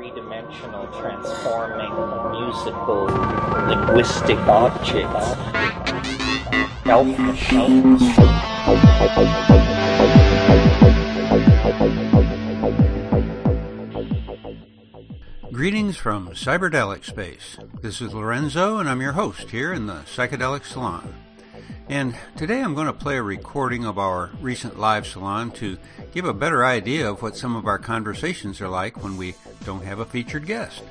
three-dimensional transforming musical linguistic objects. Greetings from Cyberdelic Space. This is Lorenzo and I'm your host here in the Psychedelic Salon. And today I'm going to play a recording of our recent live salon to give a better idea of what some of our conversations are like when we don't have a featured guest.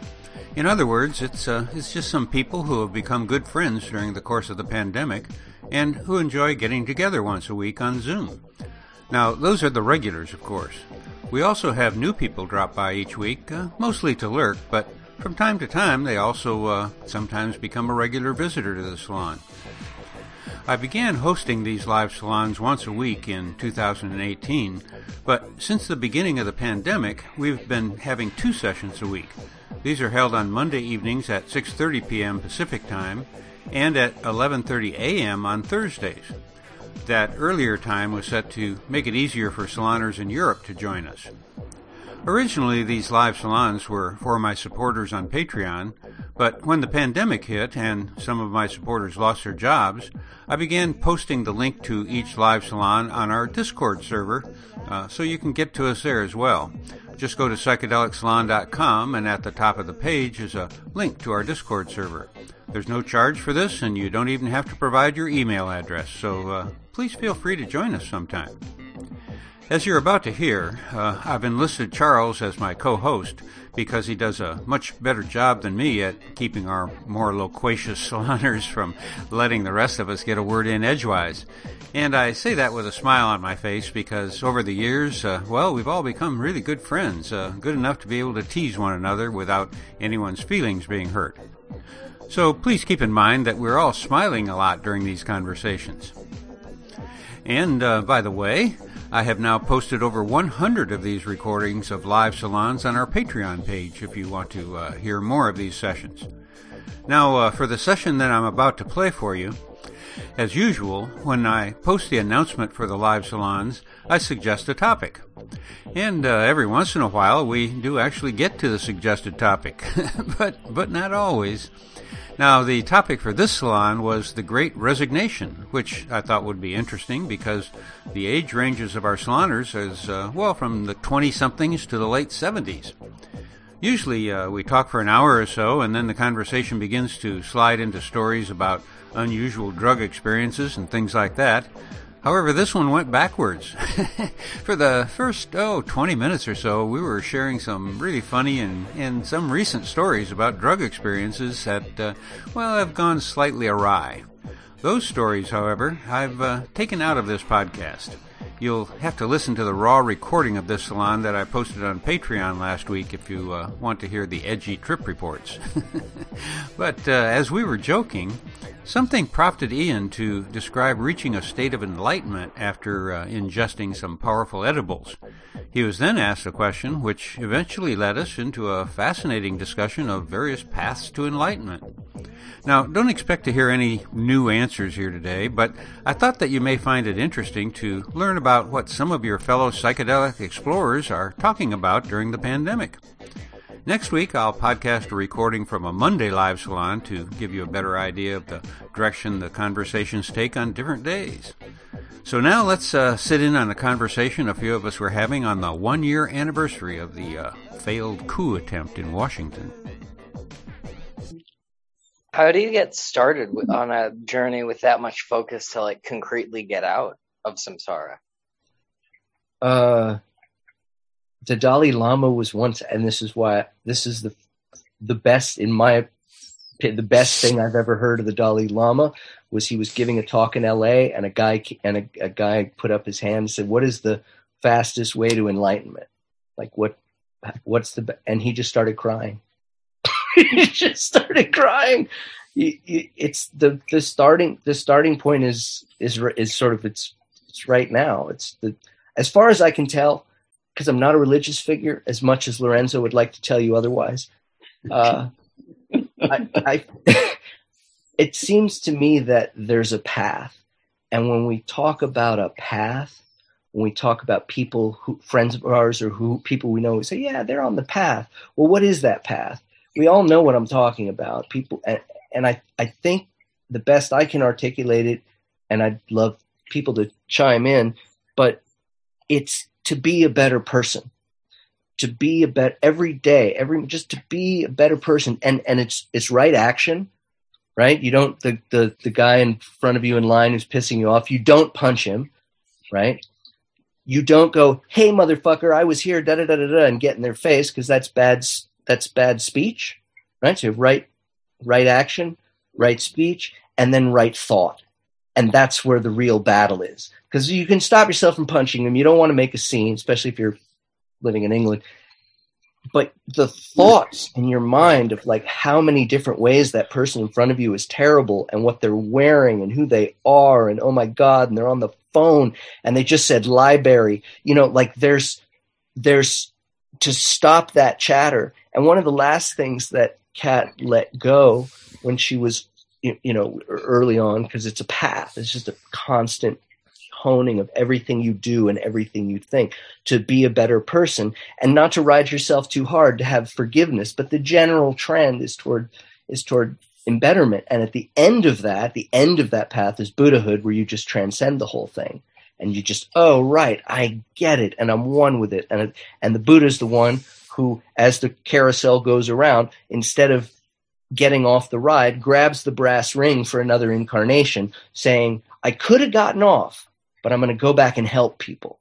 In other words, it's just some people who have become good friends during the course of the pandemic and who enjoy getting together once a week on Zoom. Now, those are the regulars, of course. We also have new people drop by each week, mostly to lurk, but from time to time they also sometimes become a regular visitor to the salon. I began hosting these live salons once a week in 2018, but since the beginning of the pandemic, we've been having two sessions a week. These are held on Monday evenings at 6:30 p.m. Pacific Time and at 11:30 a.m. on Thursdays. That earlier time was set to make it easier for saloners in Europe to join us. Originally, these live salons were for my supporters on Patreon, but when the pandemic hit and some of my supporters lost their jobs, I began posting the link to each live salon on our Discord server, so you can get to us there as well. Just go to psychedelicsalon.com and at the top of the page is a link to our Discord server. There's no charge for this and you don't even have to provide your email address, so please feel free to join us sometime. As you're about to hear, I've enlisted Charles as my co-host because he does a much better job than me at keeping our more loquacious saloners from letting the rest of us get a word in edgewise. And I say that with a smile on my face because over the years, we've all become really good friends, good enough to be able to tease one another without anyone's feelings being hurt. So please keep in mind that we're all smiling a lot during these conversations. And by the way, I have now posted over 100 of these recordings of live salons on our Patreon page if you want to hear more of these sessions. Now, for the session that I'm about to play for you, as usual, when I post the announcement for the live salons, I suggest a topic. And every once in a while, we do actually get to the suggested topic, but not always. Now, the topic for this salon was the Great Resignation, which I thought would be interesting because the age ranges of our saloners is, from the 20-somethings to the late 70s. Usually, we talk for an hour or so, and then the conversation begins to slide into stories about unusual drug experiences and things like that. However, this one went backwards. For the first, 20 minutes or so, we were sharing some really funny and some recent stories about drug experiences that, have gone slightly awry. Those stories, however, I've taken out of this podcast. You'll have to listen to the raw recording of this salon that I posted on Patreon last week if you want to hear the edgy trip reports. But as we were joking, something prompted Ian to describe reaching a state of enlightenment after ingesting some powerful edibles. He was then asked a question which eventually led us into a fascinating discussion of various paths to enlightenment. Now, don't expect to hear any new answers here today, but I thought that you may find it interesting to learn about what some of your fellow psychedelic explorers are talking about during the pandemic. Next week, I'll podcast a recording from a Monday live salon to give you a better idea of the direction the conversations take on different days. So now let's sit in on a conversation a few of us were having on the one-year anniversary of the failed coup attempt in Washington. How do you get started on a journey with that much focus to like concretely get out of samsara? The Dalai Lama was once, and this is why this is the best in my the best thing I've ever heard of the Dalai Lama was he was giving a talk in LA, and a guy put up his hand and said, "What is the fastest way to enlightenment? Like what's the?" And he just started crying. He just started crying. It's the starting point is sort of it's right now. It's the as far as I can tell, because I'm not a religious figure as much as Lorenzo would like to tell you otherwise. It seems to me that there's a path, and when we talk about a path, when we talk about people who friends of ours or who people we know, we say, yeah, they're on the path. Well, what is that path? We all know what I'm talking about. People, and I think the best I can articulate it, and I'd love people to chime in, but it's to be a better person, to be a better every day, just to be a better person. And it's right action, right? You don't, the guy in front of you in line who's pissing you off, you don't punch him, right? You don't go, hey, motherfucker, I was here, da-da-da-da-da, and get in their face, because that's bad speech, right? So you have right action, right speech, and then right thought. And that's where the real battle is. Because you can stop yourself from punching them. You don't want to make a scene, especially if you're living in England. But the thoughts in your mind of like how many different ways that person in front of you is terrible and what they're wearing and who they are and oh my God, and they're on the phone and they just said library, you know, like there's to stop that chatter. And one of the last things that Kat let go when she was, you know, early on, because it's a path, it's just a constant honing of everything you do and everything you think to be a better person and not to ride yourself too hard, to have forgiveness. But the general trend is toward embetterment. And at the end of that path is Buddhahood, where you just transcend the whole thing and you just, oh, right, I get it. And I'm one with it. And the Buddha is the one who, as the carousel goes around, instead of getting off the ride, grabs the brass ring for another incarnation, saying, I could have gotten off, but I'm going to go back and help people.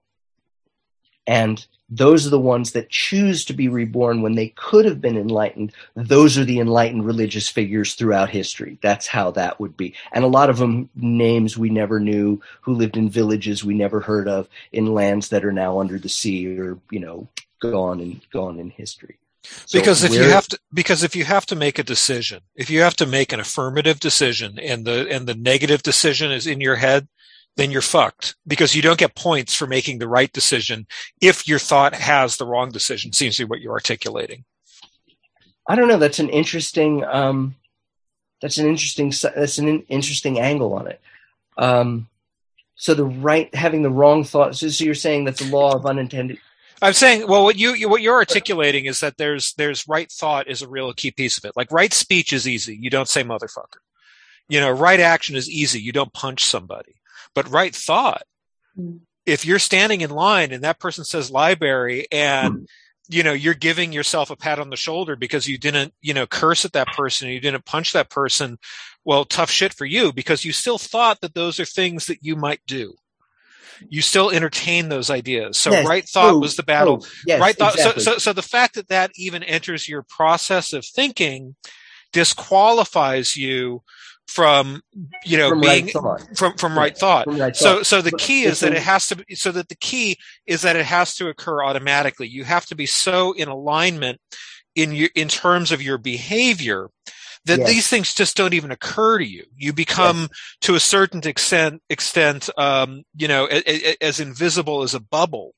And those are the ones that choose to be reborn when they could have been enlightened. Those are the enlightened religious figures throughout history. That's how that would be. And a lot of them, names we never knew, who lived in villages we never heard of, in lands that are now under the sea or, you know, gone in history. So because if you have to make a decision, if you have to make an affirmative decision and the negative decision is in your head, then you're fucked, because you don't get points for making the right decision if your thought has the wrong decision, seems to be what you're articulating. I don't know. That's an interesting interesting angle on it. So having the wrong thought. So you're saying that's a law of unintended. I'm saying, well, what you're articulating is that there's right thought is a real key piece of it. Like right speech is easy. You don't say motherfucker. You know, right action is easy. You don't punch somebody. But right thought, if you're standing in line and that person says library and, you know, you're giving yourself a pat on the shoulder because you didn't, you know, curse at that person, you didn't punch that person. Well, tough shit for you, because you still thought that those are things that you might do. You still entertain those ideas. So yes, right thought was the battle. Yes, right thought. Exactly. So the fact that even enters your process of thinking disqualifies you from right thought. So the key is that it has to occur automatically. You have to be so in alignment in terms of your behavior that these things just don't even occur to you. You become, to a certain extent, you know, as invisible as a bubble,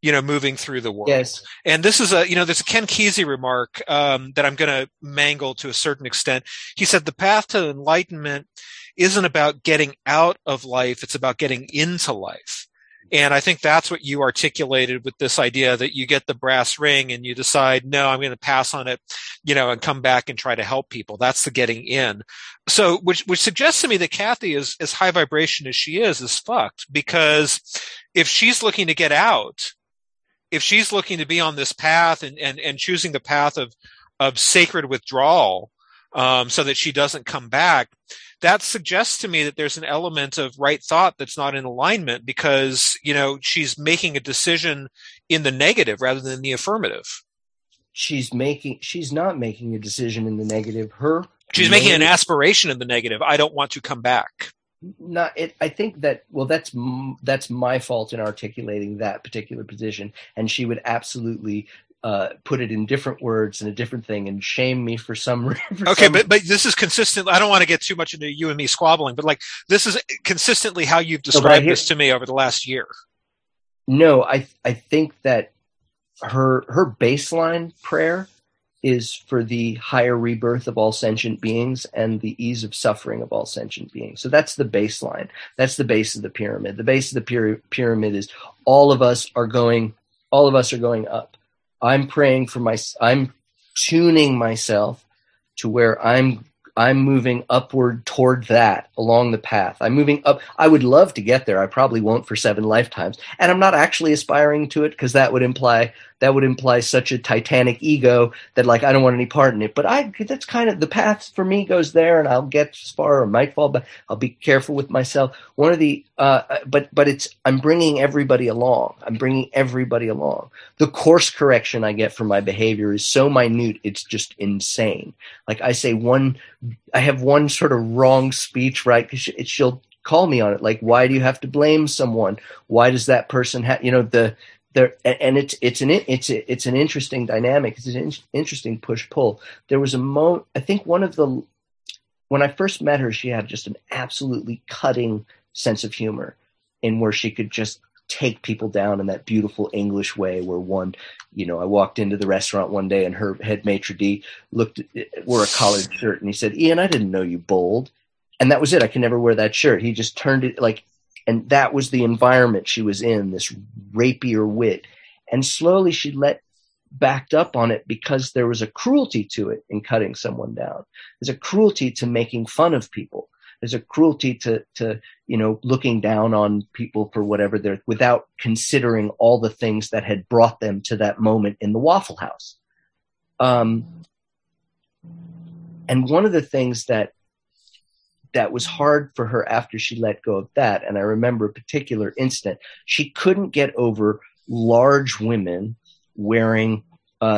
you know, moving through the world. Yes. And this is there's a Ken Kesey remark that I'm going to mangle to a certain extent. He said, the path to enlightenment isn't about getting out of life. It's about getting into life. And I think that's what you articulated with this idea that you get the brass ring and you decide, no, I'm going to pass on it, you know, and come back and try to help people. That's the getting in. So, which suggests to me that Kathy is as high vibration as she is fucked, because if she's looking to get out, if she's looking to be on this path and choosing the path of sacred withdrawal, so that she doesn't come back, that suggests to me that there's an element of right thought that's not in alignment, because, you know, she's making a decision in the negative rather than the affirmative. She's not making a decision in the negative. She's making an aspiration in the negative. I don't want to come back. I think that, well, that's my fault in articulating that particular position. And she would absolutely put it in different words and a different thing and shame me for some reason. Okay, but this is consistent. I don't want to get too much into you and me squabbling, but like this is consistently how you've described this to me over the last year. No, I think that her baseline prayer is for the higher rebirth of all sentient beings and the ease of suffering of all sentient beings. So that's the baseline. That's the base of the pyramid. The base of the pyramid is all of us are going up. I'm praying for my, I'm tuning myself to where I'm moving upward toward that along the path. I'm moving up. I would love to get there. I probably won't for 7 lifetimes. And I'm not actually aspiring to it because that would imply such a titanic ego that, like, I don't want any part in it. But that's kind of the path for me goes there, and I'll get as far or might fall back. I'll be careful with myself. I'm bringing everybody along. The course correction I get from my behavior is so minute. It's just insane. Like, I have one sort of wrong speech, right? She'll call me on it. Like, why do you have to blame someone? Why does that person have, it's an interesting dynamic. It's an interesting push pull. There was a moment, I think when I first met her, she had just an absolutely cutting sense of humor in where she could just take people down in that beautiful English way where I walked into the restaurant one day and her head maitre d' wore a collared shirt and he said, "Ian, I didn't know you bowled." And that was it. I can never wear that shirt. He just turned it and that was the environment she was in, this rapier wit. And slowly she backed up on it because there was a cruelty to it in cutting someone down. There's a cruelty to making fun of people. There's a cruelty to looking down on people for whatever they're, without considering all the things that had brought them to that moment in the Waffle House. And one of the things that was hard for her after she let go of that, and I remember a particular incident, she couldn't get over large women wearing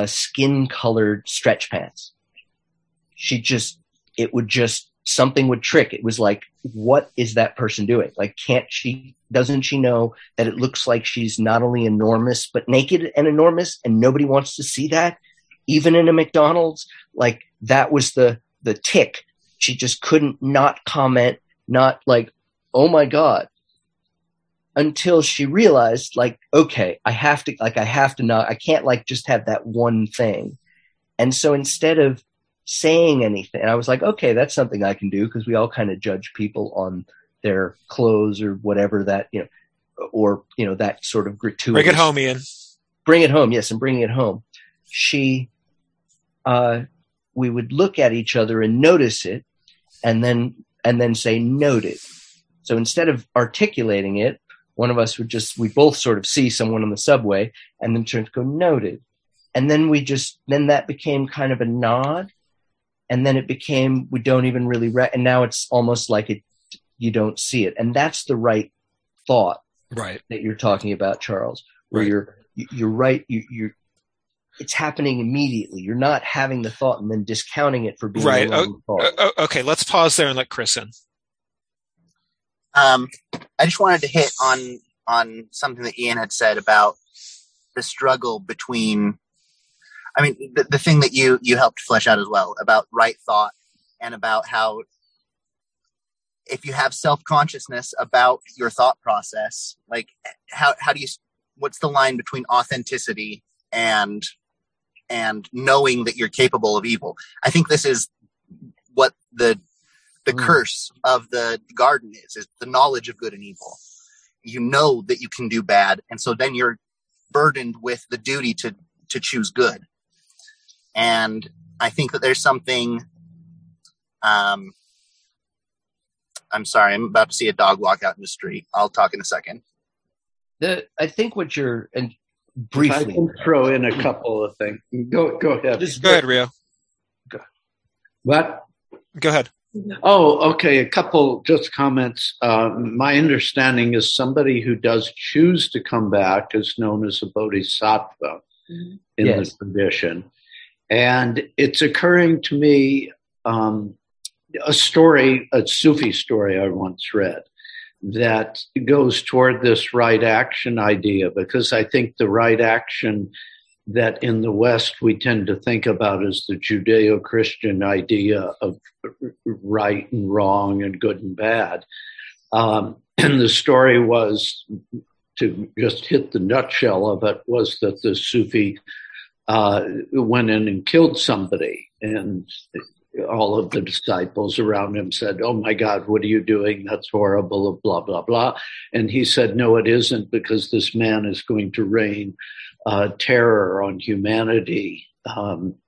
skin-colored stretch pants. Something would trick. It was like, what is that person doing? Like, doesn't she know that it looks like she's not only enormous, but naked and enormous, and nobody wants to see that, even in a McDonald's? Like, that was the tick. She just couldn't not comment, not like, oh my God, until she realized, like, okay, I can't just have that one thing. And so instead of saying anything, and I was like, okay, that's something I can do, because we all kind of judge people on their clothes or whatever that, that sort of gratuitous. Bring it home, Ian. Bring it home, yes, and bringing it home. We would look at each other and notice it, and then say, noted. So instead of articulating it, one of us would we both sort of see someone on the subway and then turn to go, noted. And then then that became kind of a nod. And then it became, we don't even really, and now it's almost like you don't see it. And that's the right thought, right, that you're talking about, Charles, where right. You're right. It's happening immediately. You're not having the thought and then discounting it for being right. Okay, let's pause there and let Chris in. I just wanted to hit on something that Ian had said about the struggle between, I mean, the thing that you helped flesh out as well about right thought, and about how if you have self-consciousness about your thought process, like what's the line between authenticity and knowing that you're capable of evil? I think this is what the curse of the garden is the knowledge of good and evil. You know that you can do bad, and so then you're burdened with the duty to choose good. And I think that there's something, I'm sorry, I'm about to see a dog walk out in the street. I'll talk in a second. I think what you're, and briefly. If I can throw in a couple of things. Go ahead. Just go ahead, Rio. What? Go ahead. Oh, okay. A couple just comments. My understanding is somebody who does choose to come back is known as a bodhisattva in the tradition. And it's occurring to me, a Sufi story I once read that goes toward this right action idea, because I think the right action that in the West we tend to think about is the Judeo-Christian idea of right and wrong and good and bad. And the story was, to just hit the nutshell of it, was that the Sufi went in and killed somebody. And all of the disciples around him said, "Oh my God, what are you doing? That's horrible," blah, blah, blah. And he said, "No, it isn't, because this man is going to rain terror on humanity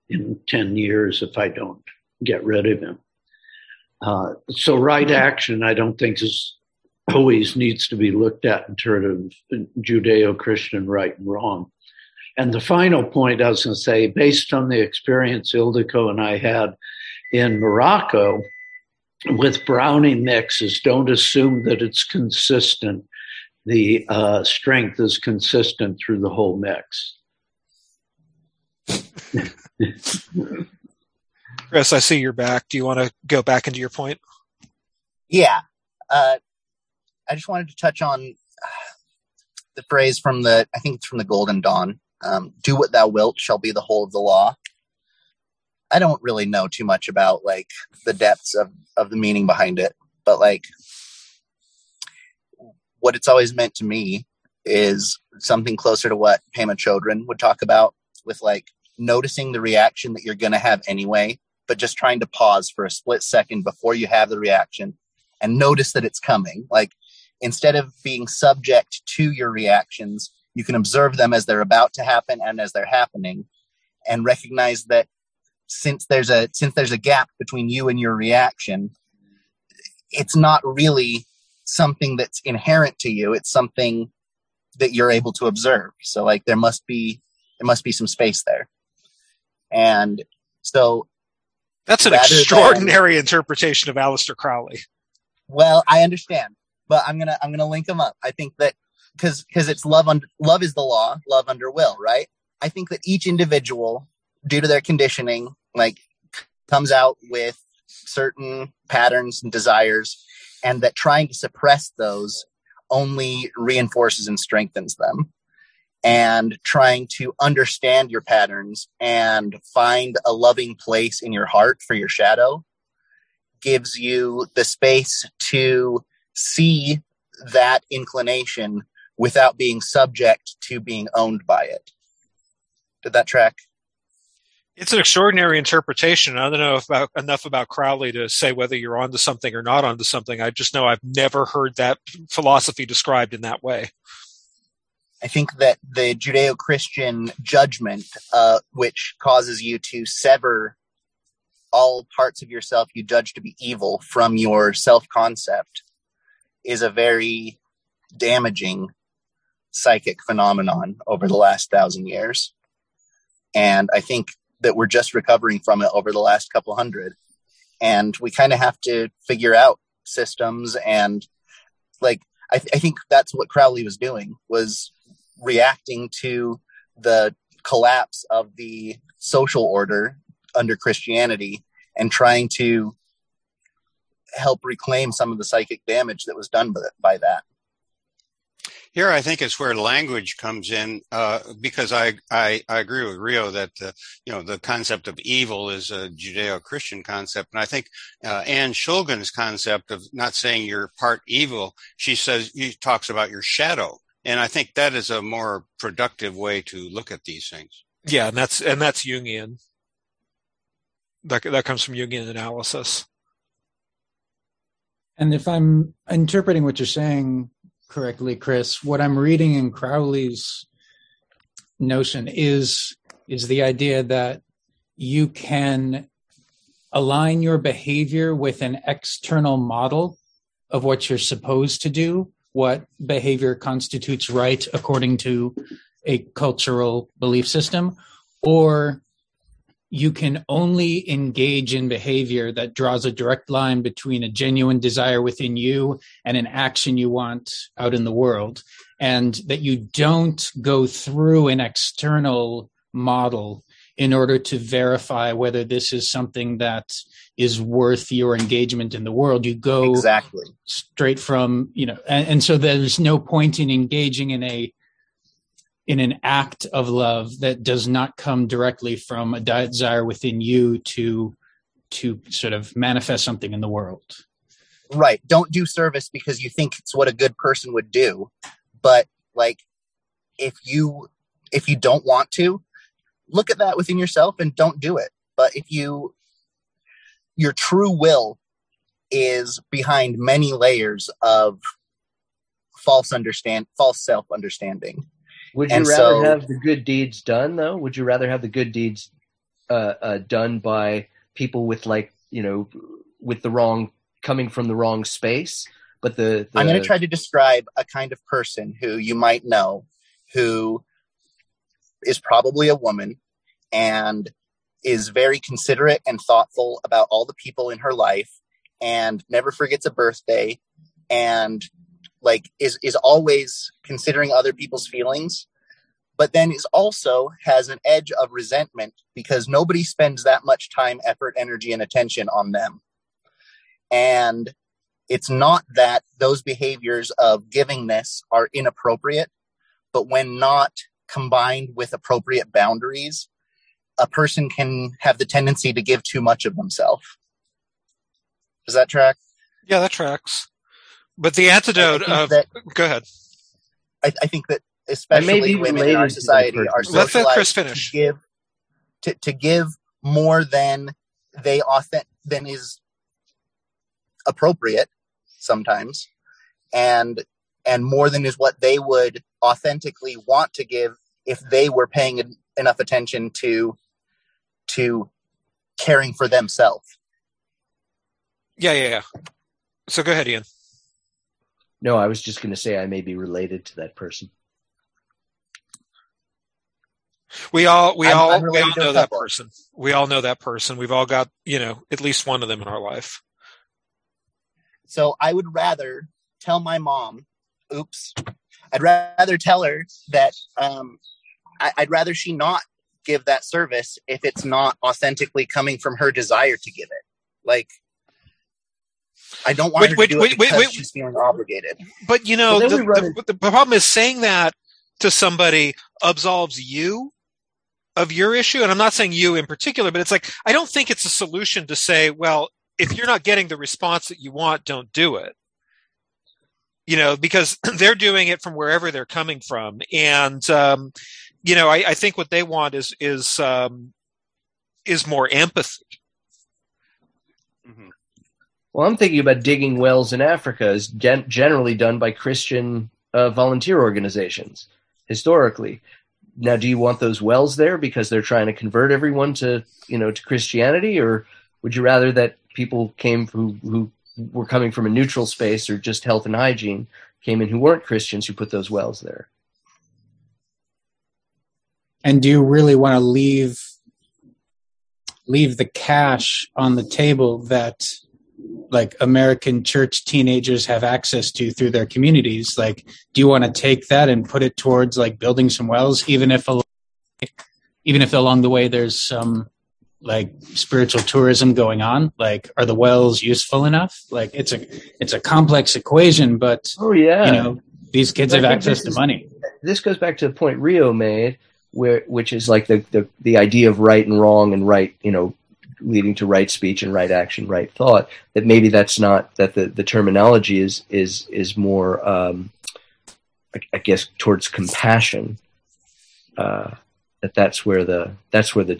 in 10 years if I don't get rid of him." So right action, I don't think, is always needs to be looked at in terms of Judeo-Christian right and wrong. And the final point I was going to say, based on the experience Ildiko and I had in Morocco with brownie mixes, don't assume that it's consistent. The strength is consistent through the whole mix. Chris, I see you're back. Do you want to go back into your point? Yeah. I just wanted to touch on the phrase from the, I think it's from the Golden Dawn. Do what thou wilt shall be the whole of the law. I don't really know too much about like the depths of the meaning behind it, but like what it's always meant to me is something closer to what Pema Chodron would talk about with like noticing the reaction that you're going to have anyway, but just trying to pause for a split second before you have the reaction and notice that it's coming. Like instead of being subject to your reactions, you can observe them as they're about to happen and as they're happening, and recognize that since there's a gap between you and your reaction, it's not really something that's inherent to you. It's something that you're able to observe. So like there must be some space there. And so that's an extraordinary interpretation of Aleister Crowley. Well, I understand, but I'm going to link them up. I think that because it's love is the law, love under will, right? I think that each individual, due to their conditioning, like comes out with certain patterns and desires, and that trying to suppress those only reinforces and strengthens them. And trying to understand your patterns and find a loving place in your heart for your shadow gives you the space to see that inclination without being subject to being owned by it. Did that track? It's an extraordinary interpretation. I don't know enough about Crowley to say whether you're onto something or not onto something. I just know I've never heard that philosophy described in that way. I think that the Judeo-Christian judgment, which causes you to sever all parts of yourself you judge to be evil from your self-concept, is a very damaging psychic phenomenon over the last 1,000 years. And I think that we're just recovering from it over the last couple hundred. And we kind of have to figure out systems. And like, I think that's what Crowley was doing, was reacting to the collapse of the social order under Christianity and trying to help reclaim some of the psychic damage that was done by that. Here, I think it's where language comes in, because I agree with Rio that the concept of evil is a Judeo-Christian concept, and I think Anne Shulgin's concept of not saying you're part evil, she talks about your shadow, and I think that is a more productive way to look at these things. Yeah, and that's Jungian. That comes from Jungian analysis. And if I'm interpreting what you're saying correctly, Chris, what I'm reading in Crowley's notion is the idea that you can align your behavior with an external model of what you're supposed to do, what behavior constitutes right according to a cultural belief system, or you can only engage in behavior that draws a direct line between a genuine desire within you and an action you want out in the world, and that you don't go through an external model in order to verify whether this is something that is worth your engagement in the world. You go exactly straight from, and so there's no point in engaging in an act of love that does not come directly from a desire within you to sort of manifest something in the world. Right. Don't do service because you think it's what a good person would do. But like, if you don't want to, look at that within yourself and don't do it. But if you, your true will is behind many layers of false self-understanding. Would you rather have the good deeds done, though? Would you rather have the good deeds done by people with, like, you know, with the wrong, coming from the wrong space? But I'm going to try to describe a kind of person who you might know, who is probably a woman and is very considerate and thoughtful about all the people in her life and never forgets a birthday and, like, is always considering other people's feelings, but then is also has an edge of resentment because nobody spends that much time, effort, energy, and attention on them. And it's not that those behaviors of givingness are inappropriate, but when not combined with appropriate boundaries, a person can have the tendency to give too much of themselves. Does that track? Yeah, that tracks. But the antidote of... go ahead. I think that especially women in our society are socialized to give more than they than is appropriate sometimes, and more than is what they would authentically want to give if they were paying enough attention to caring for themselves. Yeah. So go ahead, Ian. No, I was just going to say I may be related to that person. We all know that person. We all know that person. We've all got, you know, at least one of them in our life. So I would rather tell my mom, I'd rather tell her that I'd rather she not give that service if it's not authentically coming from her desire to give it. Like, I don't want her to do it because she's feeling obligated. But, you know, the problem is saying that to somebody absolves you of your issue. And I'm not saying you in particular, but it's like, I don't think it's a solution to say, well, if you're not getting the response that you want, don't do it. You know, because they're doing it from wherever they're coming from. And, you know, I think what they want is more empathy. Mm-hmm. Well, I'm thinking about digging wells in Africa is generally done by Christian volunteer organizations historically. Now, do you want those wells there because they're trying to convert everyone to, you know, to Christianity, or would you rather that people came who were coming from a neutral space or just health and hygiene came in who weren't Christians who put those wells there? And do you really want to leave the cash on the table that, like, American church teenagers have access to through their communities? Like, do you want to take that and put it towards, like, building some wells, even if along the way there's some, like, spiritual tourism going on? Like, are the wells useful enough? Like, it's a complex equation, but you know, these kids have access to money. This goes back to the point Rio made, which is like the idea of right and wrong and right, you know, leading to right speech and right action, right thought, that maybe that's not, that the terminology is more, I guess, towards compassion. That's where the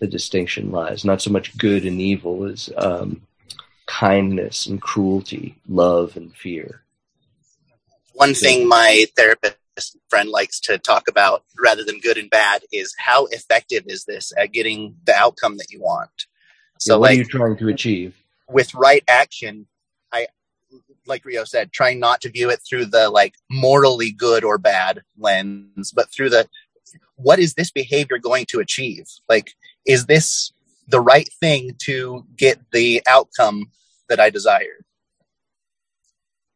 distinction lies. Not so much good and evil as kindness and cruelty, love and fear. One thing my therapist friend likes to talk about, rather than good and bad, is how effective is this at getting the outcome that you want. So, what are you trying to achieve with right action? I, like Rio said, trying not to view it through the, like, morally good or bad lens, but through the, what is this behavior going to achieve? Like, is this the right thing to get the outcome that I desire?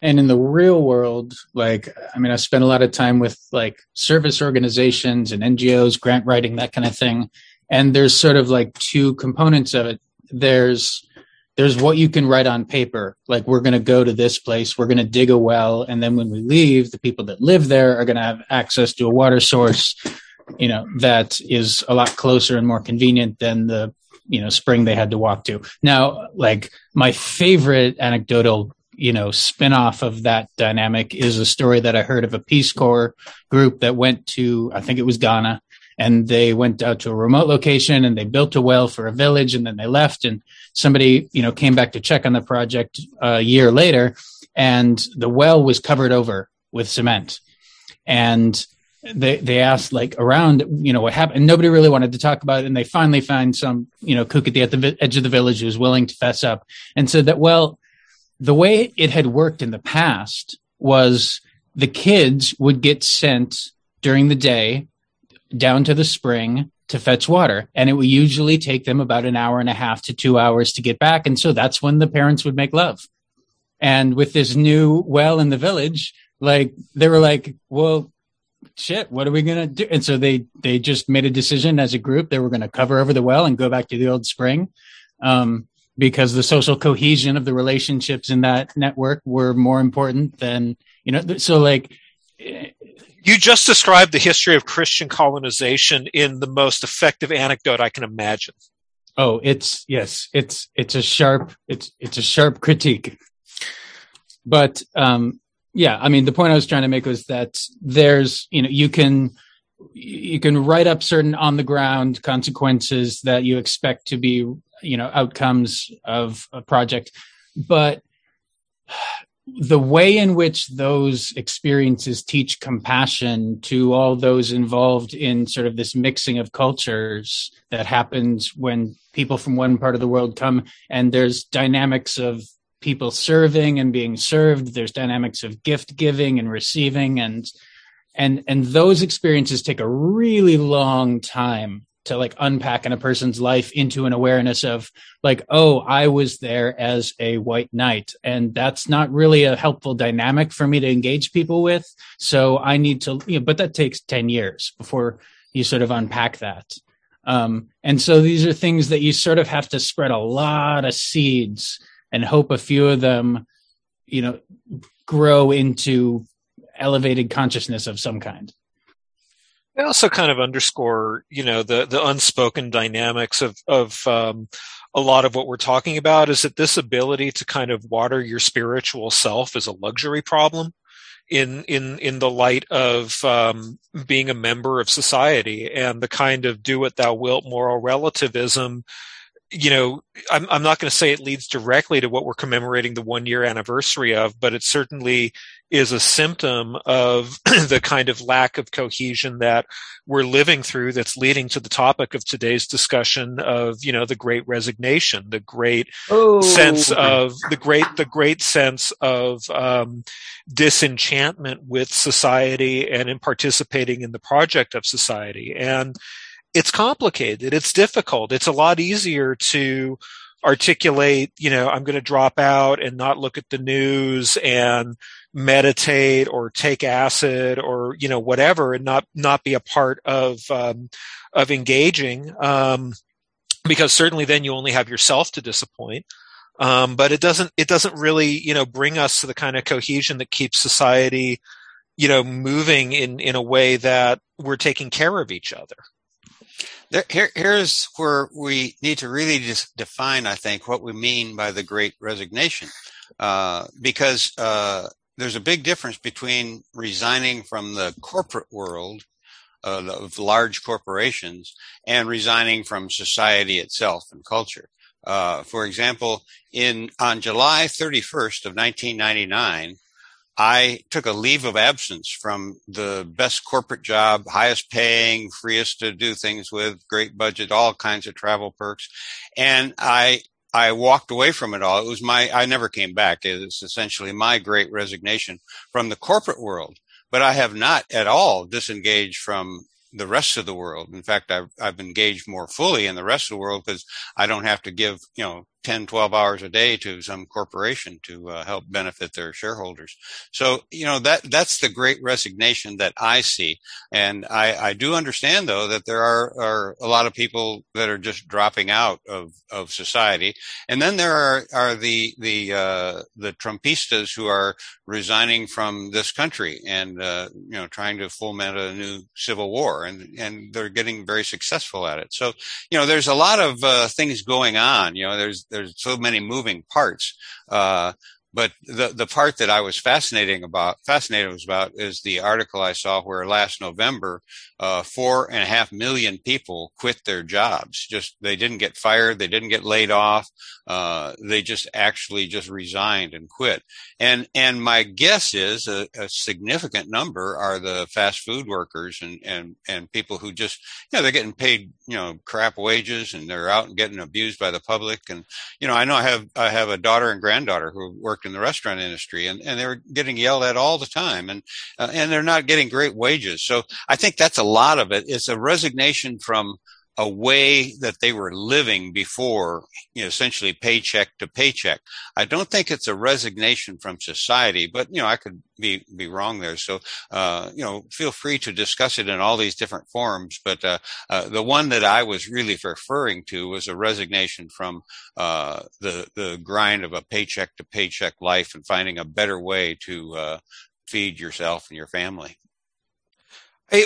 And in the real world, like, I mean, I spent a lot of time with, like, service organizations and NGOs, grant writing, that kind of thing. And there's sort of, like, two components of it. There's what you can write on paper. Like, we're going to go to this place, we're going to dig a well, and then when we leave, the people that live there are going to have access to a water source, you know, that is a lot closer and more convenient than the, you know, spring they had to walk to. Now, like, my favorite anecdotal, you know, spin-off of that dynamic is a story that I heard of a Peace Corps group that went to, I think it was Ghana, and they went out to a remote location and they built a well for a village, and then they left, and somebody, you know, came back to check on the project a year later, and the well was covered over with cement. And they asked, like, around, you know, what happened. Nobody really wanted to talk about it, and they finally found some, you know, kook at the edge of the village who was willing to fess up and said that, well, the way it had worked in the past was the kids would get sent during the day down to the spring to fetch water, and it would usually take them about an hour and a half to 2 hours to get back, and so that's when the parents would make love. And with this new well in the village, like, they were like, well, shit, what are we gonna do? And so they just made a decision as a group. They were going to cover over the well and go back to the old spring, because the social cohesion of the relationships in that network were more important than, you know. So, like, you just described the history of Christian colonization in the most effective anecdote I can imagine. Oh, it's a sharp critique. But yeah, I mean, the point I was trying to make was that there's, you know, you can write up certain on the ground consequences that you expect to be, you know, outcomes of a project, but the way in which those experiences teach compassion to all those involved in sort of this mixing of cultures that happens when people from one part of the world come, and there's dynamics of people serving and being served, there's dynamics of gift giving and receiving, and those experiences take a really long time to, like, unpack in a person's life into an awareness of, like, oh, I was there as a white knight, and that's not really a helpful dynamic for me to engage people with. So I need to, you know, but that takes 10 years before you sort of unpack that. And so these are things that you sort of have to spread a lot of seeds and hope a few of them, you know, grow into elevated consciousness of some kind. They also kind of underscore, you know, the unspoken dynamics of a lot of what we're talking about, is that this ability to kind of water your spiritual self is a luxury problem in the light of being a member of society, and the kind of do what thou wilt moral relativism. You know, I'm not going to say it leads directly to what we're commemorating the 1 year anniversary of, but it certainly is a symptom of the kind of lack of cohesion that we're living through, that's leading to the topic of today's discussion of, you know, the Great Resignation, the great sense of the great sense of disenchantment with society and in participating in the project of society. And it's complicated. It's difficult. It's a lot easier to articulate, you know, I'm going to drop out and not look at the news and meditate or take acid or, you know, whatever, and not be a part of engaging, because certainly then you only have yourself to disappoint. But it doesn't really, you know, bring us to the kind of cohesion that keeps society, you know, moving in a way that we're taking care of each other. Here's where we need to really just define, I think, what we mean by the Great Resignation, because there's a big difference between resigning from the corporate world of large corporations and resigning from society itself and culture. For example, on July 31st of 1999, I took a leave of absence from the best corporate job, highest paying, freest to do things with, great budget, all kinds of travel perks. And I walked away from it all. It was I never came back. It's essentially my Great Resignation from the corporate world, but I have not at all disengaged from the rest of the world. In fact, I've engaged more fully in the rest of the world, because I don't have to give, you know, 10, 12 hours a day to some corporation to help benefit their shareholders. So, you know, that's the Great Resignation that I see. And I do understand, though, that there are a lot of people that are just dropping out of society. And then there are the Trumpistas who are resigning from this country and, you know, trying to foment a new civil war, and they're getting very successful at it. So, you know, there's a lot of things going on. You know, there's so many moving parts, But the part that I was fascinated about is the article I saw where last November, 4.5 million people quit their jobs. Just, they didn't get fired. They didn't get laid off. They just actually resigned and quit. And my guess is a significant number are the fast food workers and people who just, you know, they're getting paid, you know, crap wages, and they're out and getting abused by the public. And, you know I have a daughter and granddaughter who worked in the restaurant industry, and they were getting yelled at all the time, and they're not getting great wages. So I think that's a lot of it. It's a resignation from a way that they were living before, you know, essentially paycheck to paycheck. I don't think it's a resignation from society, but, you know, I could be wrong there. So, you know, feel free to discuss it in all these different forms. But the one that I was really referring to was a resignation from the grind of a paycheck to paycheck life and finding a better way to feed yourself and your family.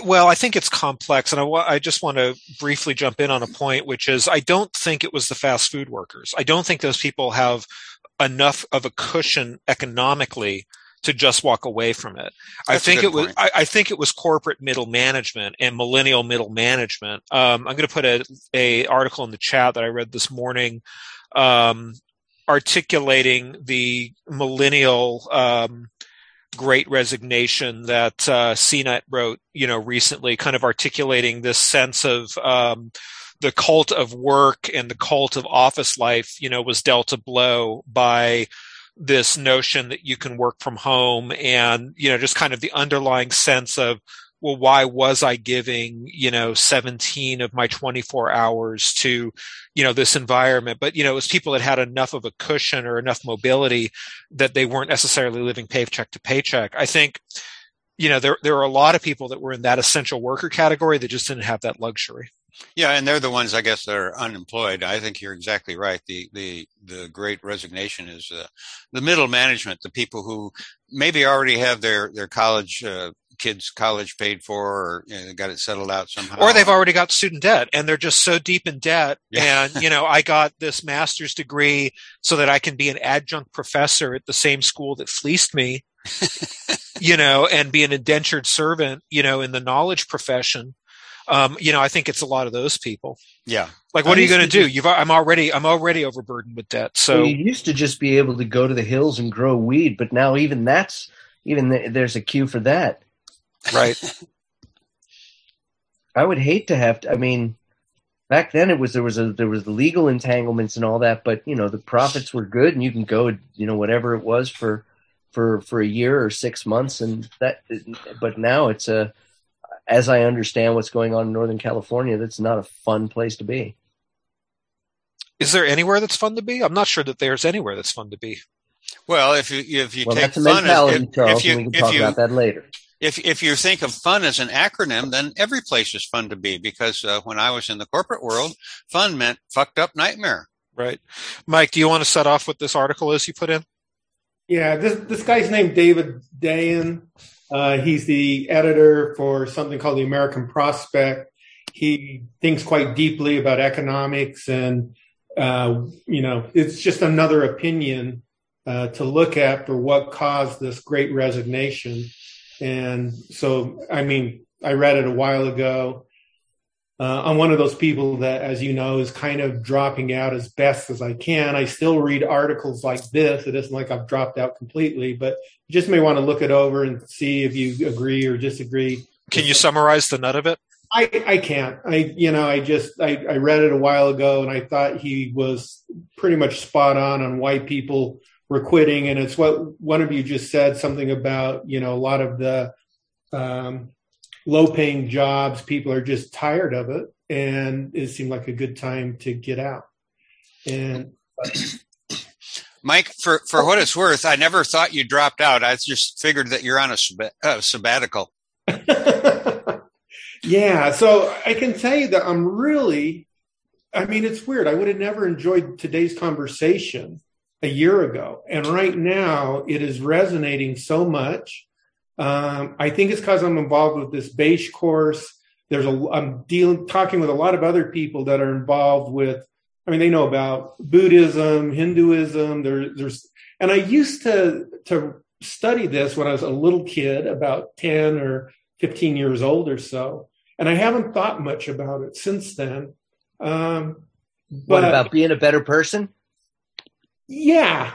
Well, I think it's complex, and I just want to briefly jump in on a point, which is I don't think it was the fast food workers. I don't think those people have enough of a cushion economically to just walk away from it. I think it was corporate middle management and millennial middle management. I'm going to put an article in the chat that I read this morning articulating the millennial Great Resignation that CNET wrote, you know, recently, kind of articulating this sense of the cult of work and the cult of office life, you know, was dealt a blow by this notion that you can work from home, and, you know, just kind of the underlying sense of, well, why was I giving, you know, 17 of my 24 hours to, you know, this environment? But, you know, it was people that had enough of a cushion or enough mobility that they weren't necessarily living paycheck to paycheck. I think, you know, there are a lot of people that were in that essential worker category that just didn't have that luxury. Yeah, and they're the ones, I guess, that are unemployed. I think you're exactly right. The Great Resignation is the middle management, the people who maybe already have their college kids' college paid for, or, you know, got it settled out somehow. Or they've already got student debt, and they're just so deep in debt. Yeah. And, you know, I got this master's degree so that I can be an adjunct professor at the same school that fleeced me, you know, and be an indentured servant, you know, in the knowledge profession. You know, I think it's a lot of those people. Yeah. Like, what are you going to do? I'm already overburdened with debt. So well, you used to just be able to go to the hills and grow weed, but now there's a cue for that. Right. I would hate to have to, I mean, back then there was legal entanglements and all that, but, you know, the profits were good, and you can go, you know, whatever it was for a year or 6 months, and that, but now it's a, as I understand what's going on in Northern California, that's not a fun place to be. Is there anywhere that's fun to be? I'm not sure that there's anywhere that's fun to be. Well, if you take fun, we can talk about that later. If you think of fun as an acronym, then every place is fun to be, because when I was in the corporate world, fun meant fucked up nightmare. Right. Mike, do you want to set off what this article is you put in? Yeah, this guy's named David Dayan. He's the editor for something called the American Prospect. He thinks quite deeply about economics, and, you know, it's just another opinion to look at for what caused this Great Resignation. And so, I mean, I read it a while ago. I'm one of those people that, as you know, is kind of dropping out as best as I can. I still read articles like this. It isn't like I've dropped out completely, but you just may want to look it over and see if you agree or disagree. Can you summarize the nut of it? I can't. I read it a while ago, and I thought he was pretty much spot on why people were quitting. And it's what one of you just said, something about, you know, a lot of the low-paying jobs, people are just tired of it, and it seemed like a good time to get out. And Mike, for what it's worth, I never thought you dropped out. I just figured that you're on a sabbatical. Yeah, so I can tell you that I'm really, I mean, it's weird. I would have never enjoyed today's conversation a year ago, and right now it is resonating so much. I think it's because I'm involved with this beige course. I'm talking with a lot of other people that are involved with I mean, they know about Buddhism, Hinduism. There's, and I used to study this when I was a little kid, about 10 or 15 years old or so. And I haven't thought much about it since then. But what about being a better person? Yeah,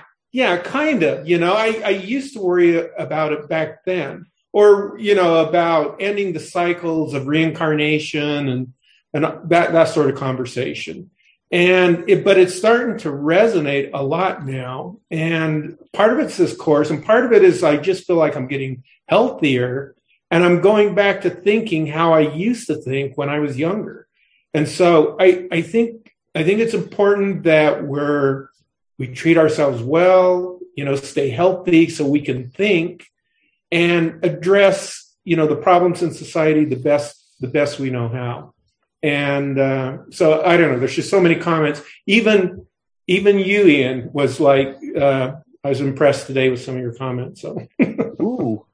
kind of. You know, I used to worry about it back then, or, you know, about ending the cycles of reincarnation and that sort of conversation. But it's starting to resonate a lot now. And part of it's this course, and part of it is I just feel like I'm getting healthier, and I'm going back to thinking how I used to think when I was younger. And so I think it's important that we treat ourselves well, you know, stay healthy so we can think and address, you know, the problems in society the best we know how. And so I don't know. There's just so many comments. Even you, Ian, was like, I was impressed today with some of your comments. So, ooh,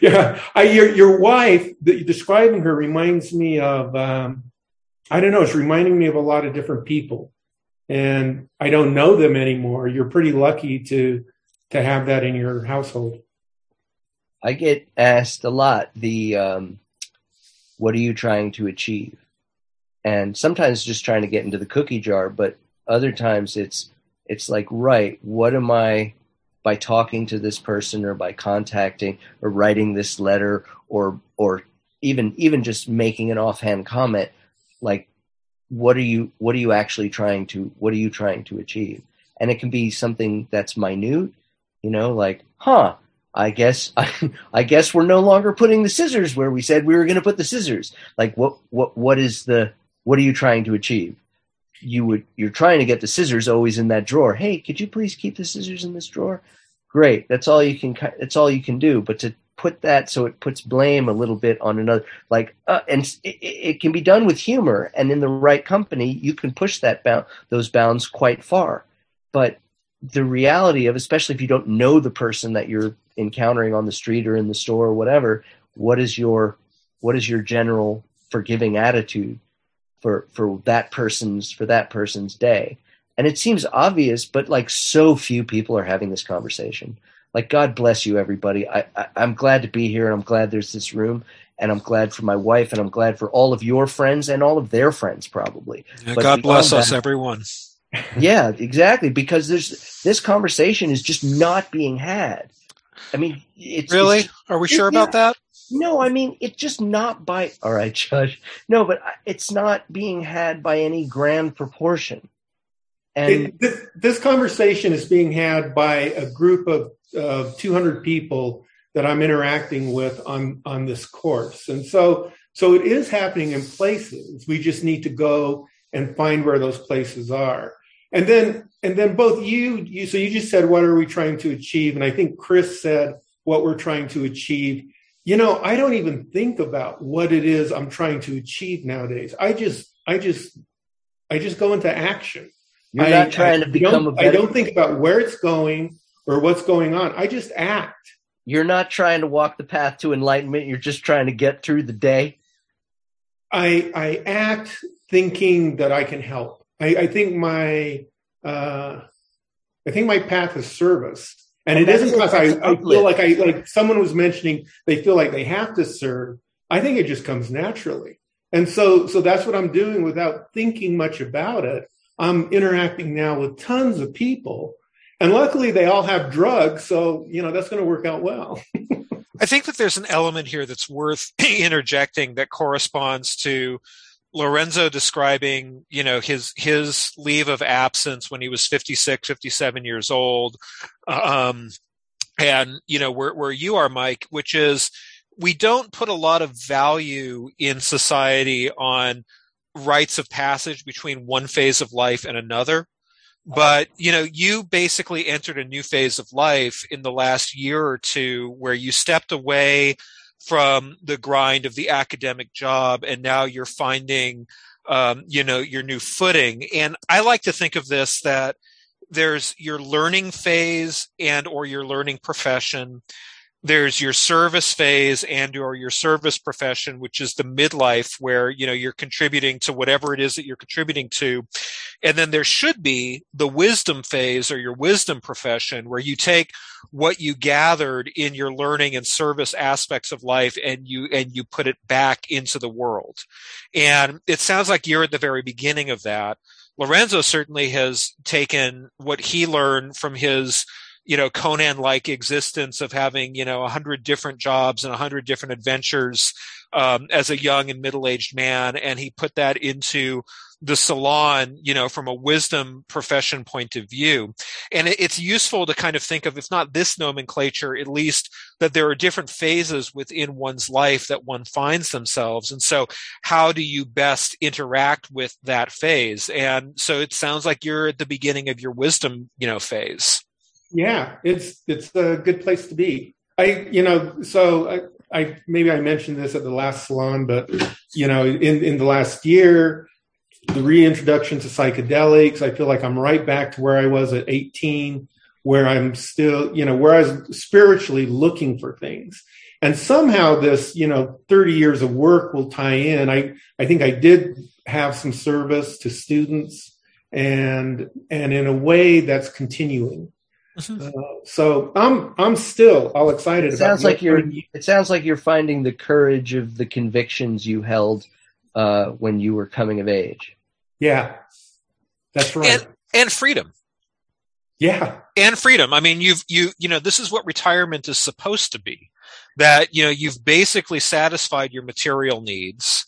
yeah. Your wife that you're describing her reminds me of. I don't know. It's reminding me of a lot of different people, and I don't know them anymore. You're pretty lucky to have that in your household. I get asked a lot. What are you trying to achieve? And sometimes just trying to get into the cookie jar, but other times it's like, right, what am I, by talking to this person or by contacting or writing this letter or even just making an offhand comment, like, what are you trying to achieve? And it can be something that's minute, you know, like, I guess we're no longer putting the scissors where we said we were going to put the scissors. Like, what are you trying to achieve? You're trying to get the scissors always in that drawer. Hey, could you please keep the scissors in this drawer? Great. That's all you can do. But to put that, so it puts blame a little bit on another, like, and it can be done with humor, and in the right company, you can push that those bounds quite far. But the reality of, especially if you don't know the person that you're encountering on the street or in the store or whatever, what is your general forgiving attitude for that person's day? And it seems obvious, but like, so few people are having this conversation. Like, God bless you, everybody. I'm glad to be here, and I'm glad there's this room, and I'm glad for my wife, and I'm glad for all of your friends and all of their friends, probably. Yeah, God bless us, everyone. Yeah, exactly. Because this conversation is just not being had. I mean, it's really. Are we sure about that? No, I mean, it's just not by. All right, Judge. No, but it's not being had by any grand proportion. And this conversation is being had by a group of 200 people that I'm interacting with on this course, and so it is happening in places. We just need to go and find where those places are. And then both you, so you just said, what are we trying to achieve? And I think Chris said what we're trying to achieve. You know, I don't even think about what it is I'm trying to achieve nowadays. I just go into action. You're not trying to become a better. I don't think about where it's going or what's going on. I just act. You're not trying to walk the path to enlightenment. You're just trying to get through the day. I act thinking that I can help. I think my path is service, and it isn't because I feel like someone was mentioning they feel like they have to serve. I think it just comes naturally, and so that's what I'm doing without thinking much about it. I'm interacting now with tons of people, and luckily they all have drugs, so you know that's going to work out well. I think that there's an element here that's worth interjecting that corresponds to Lorenzo describing, you know, his leave of absence when he was 56, 57 years old. And, you know, where you are, Mike, which is we don't put a lot of value in society on rites of passage between one phase of life and another. But, you know, you basically entered a new phase of life in the last year or two where you stepped away from the grind of the academic job, and now you're finding, you know, your new footing. And I like to think of this that there's your learning phase and or your learning profession. There's your service phase and or your service profession, which is the midlife where, you know, you're contributing to whatever it is that you're contributing to. And then there should be the wisdom phase, or your wisdom profession, where you take what you gathered in your learning and service aspects of life and you put it back into the world. And it sounds like you're at the very beginning of that. Lorenzo certainly has taken what he learned from his, you know, Conan-like existence of having, you know, 100 different jobs and 100 different adventures as a young and middle-aged man, and he put that into the salon, you know, from a wisdom profession point of view. And it's useful to kind of think of, if not this nomenclature, at least that there are different phases within one's life that one finds themselves. And so how do you best interact with that phase? And so it sounds like you're at the beginning of your wisdom, you know, phase. Yeah, it's a good place to be. So I maybe I mentioned this at the last salon, but you know, in the last year, the reintroduction to psychedelics, I feel like I'm right back to where I was at 18, where I'm still, you know, where I was spiritually looking for things. And somehow this, you know, 30 years of work will tie in. I think I did have some service to students and in a way that's continuing. So I'm still all excited. It sounds like you're finding the courage of the convictions you held when you were coming of age. Yeah, that's right. And freedom. Yeah, and freedom. I mean, you know this is what retirement is supposed to be. That, you know, you've basically satisfied your material needs,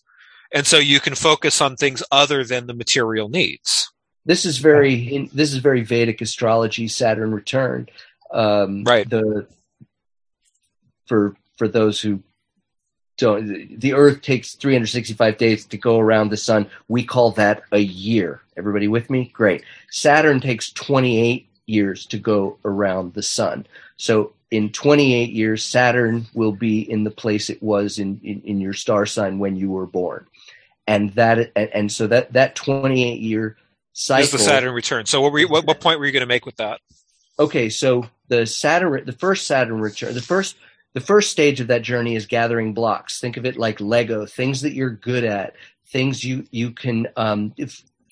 and so you can focus on things other than the material needs. This is very Vedic astrology, Saturn return. Right. For those who don't, the Earth takes 365 days to go around the sun. We call that a year. Everybody with me? Great. Saturn takes 28 years to go around the sun. So in 28 years, Saturn will be in the place it was in your star sign when you were born, and so that 28 year cycle. This is the Saturn return. So what point were you going to make with that? Okay, so the first stage of that journey is gathering blocks. Think of it like Lego, things that you're good at, things you can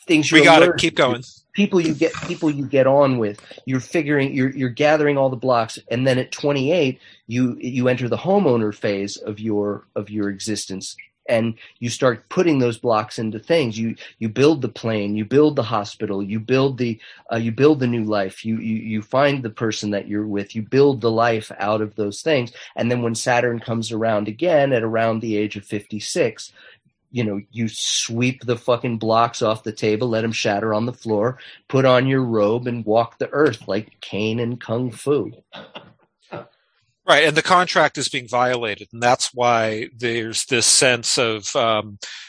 things you got to keep going. People you get on with. You're gathering all the blocks, and then at 28 you enter the homeowner phase of your existence. And you start putting those blocks into things. You build the plane, you build the hospital, you build the new life. You find the person that you're with. You build the life out of those things. And then when Saturn comes around again at around the age of 56, you know, you sweep the fucking blocks off the table, let them shatter on the floor, put on your robe, and walk the earth like Kane in Kung Fu. Right, and the contract is being violated, and that's why there's this sense of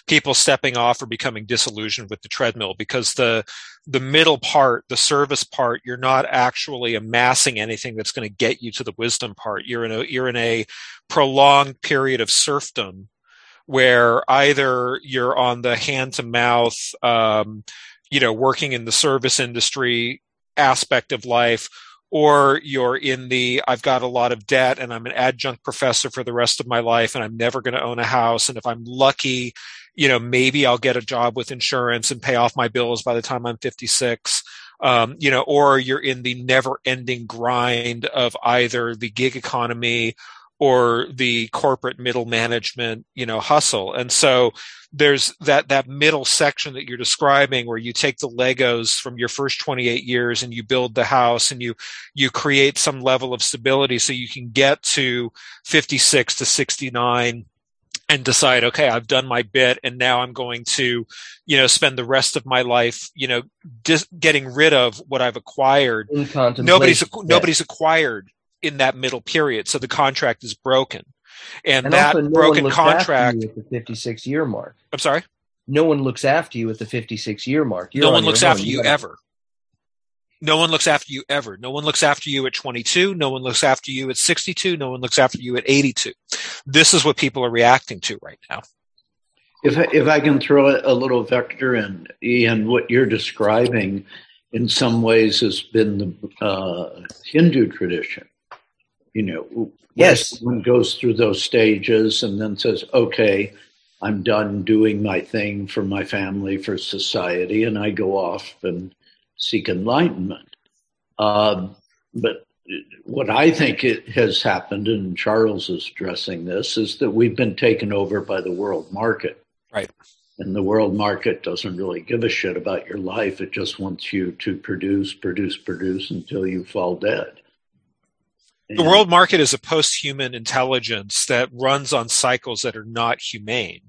people stepping off or becoming disillusioned with the treadmill, because the middle part, the service part, you're not actually amassing anything that's going to get you to the wisdom part. You're in a prolonged period of serfdom, where either you're on the hand to mouth, you know, working in the service industry aspect of life, or you're in the, I've got a lot of debt and I'm an adjunct professor for the rest of my life and I'm never going to own a house. And if I'm lucky, you know, maybe I'll get a job with insurance and pay off my bills by the time I'm 56. You know, or you're in the never ending grind of either the gig economy or the corporate middle management, you know, hustle. And so there's that middle section that you're describing, where you take the Legos from your first 28 years and you build the house and you create some level of stability so you can get to 56 to 69 and decide, okay, I've done my bit, and now I'm going to, you know, spend the rest of my life, you know, getting rid of what I've acquired. Nobody's acquired in that middle period, so the contract is broken, and that also, broken contract at the 56-year mark. I'm sorry, no one looks after you at the 56-year mark. No one looks after you ever. No one looks after you ever. No one looks after you at 22. No one looks after you at 62. No one looks after you at 82. This is what people are reacting to right now. If I can throw a little vector in, Ian, what you're describing in some ways has been the Hindu tradition. You know, yes, one goes through those stages and then says, okay, I'm done doing my thing for my family, for society, and I go off and seek enlightenment. But what I think it has happened, and Charles is addressing this, is that we've been taken over by the world market. Right. And the world market doesn't really give a shit about your life. It just wants you to produce until you fall dead. The world market is a post-human intelligence that runs on cycles that are not humane.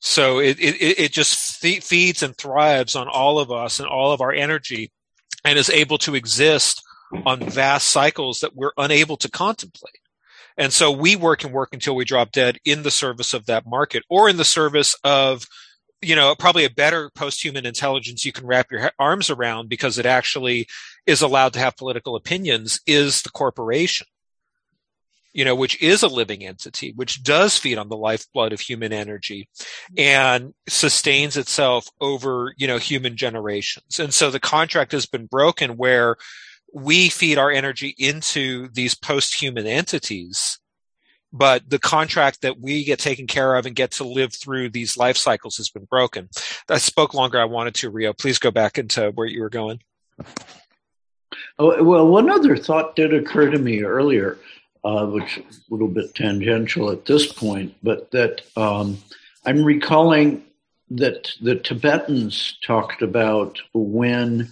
So it just feeds and thrives on all of us and all of our energy and is able to exist on vast cycles that we're unable to contemplate. And so we work until we drop dead in the service of that market, or in the service of, you know, probably a better post-human intelligence you can wrap your arms around, because it actually is allowed to have political opinions, is the corporation, you know, which is a living entity, which does feed on the lifeblood of human energy and sustains itself over, you know, human generations. And so the contract has been broken where we feed our energy into these post-human entities, but the contract that we get taken care of and get to live through these life cycles has been broken. I spoke longer I wanted to, Rio. Please go back into where you were going. Oh, well, one other thought did occur to me earlier, which is a little bit tangential at this point, but that I'm recalling that the Tibetans talked about when,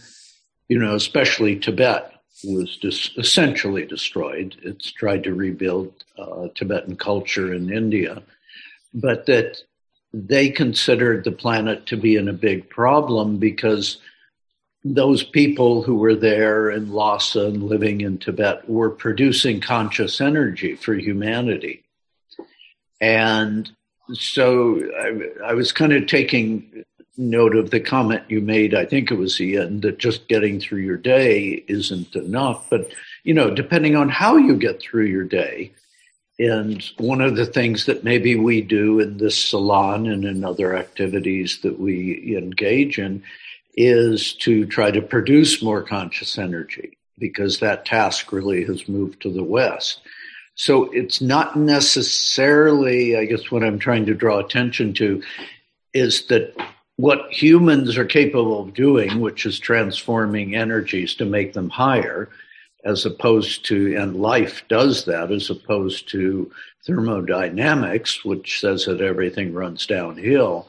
you know, especially Tibet was essentially destroyed. It's tried to rebuild Tibetan culture in India, but that they considered the planet to be in a big problem because those people who were there in Lhasa and living in Tibet were producing conscious energy for humanity. And so I was kind of taking note of the comment you made, I think it was Ian, that just getting through your day isn't enough. But, you know, depending on how you get through your day, and one of the things that maybe we do in this salon and in other activities that we engage in is to try to produce more conscious energy, because that task really has moved to the West. So it's not necessarily, I guess what I'm trying to draw attention to is that what humans are capable of doing, which is transforming energies to make them higher, as opposed to, and life does that, as opposed to thermodynamics, which says that everything runs downhill.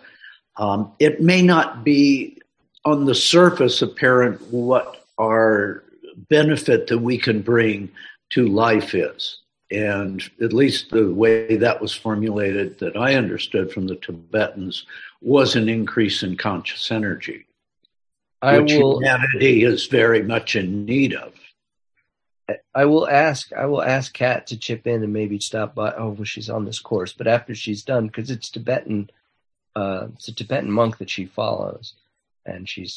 It may not be on the surface apparent what our benefit that we can bring to life is. And at least the way that was formulated that I understood from the Tibetans was an increase in conscious energy, which humanity is very much in need of. I will ask Kat to chip in and maybe stop by. Oh, well, she's on this course, but after she's done, because it's a Tibetan monk that she follows. And she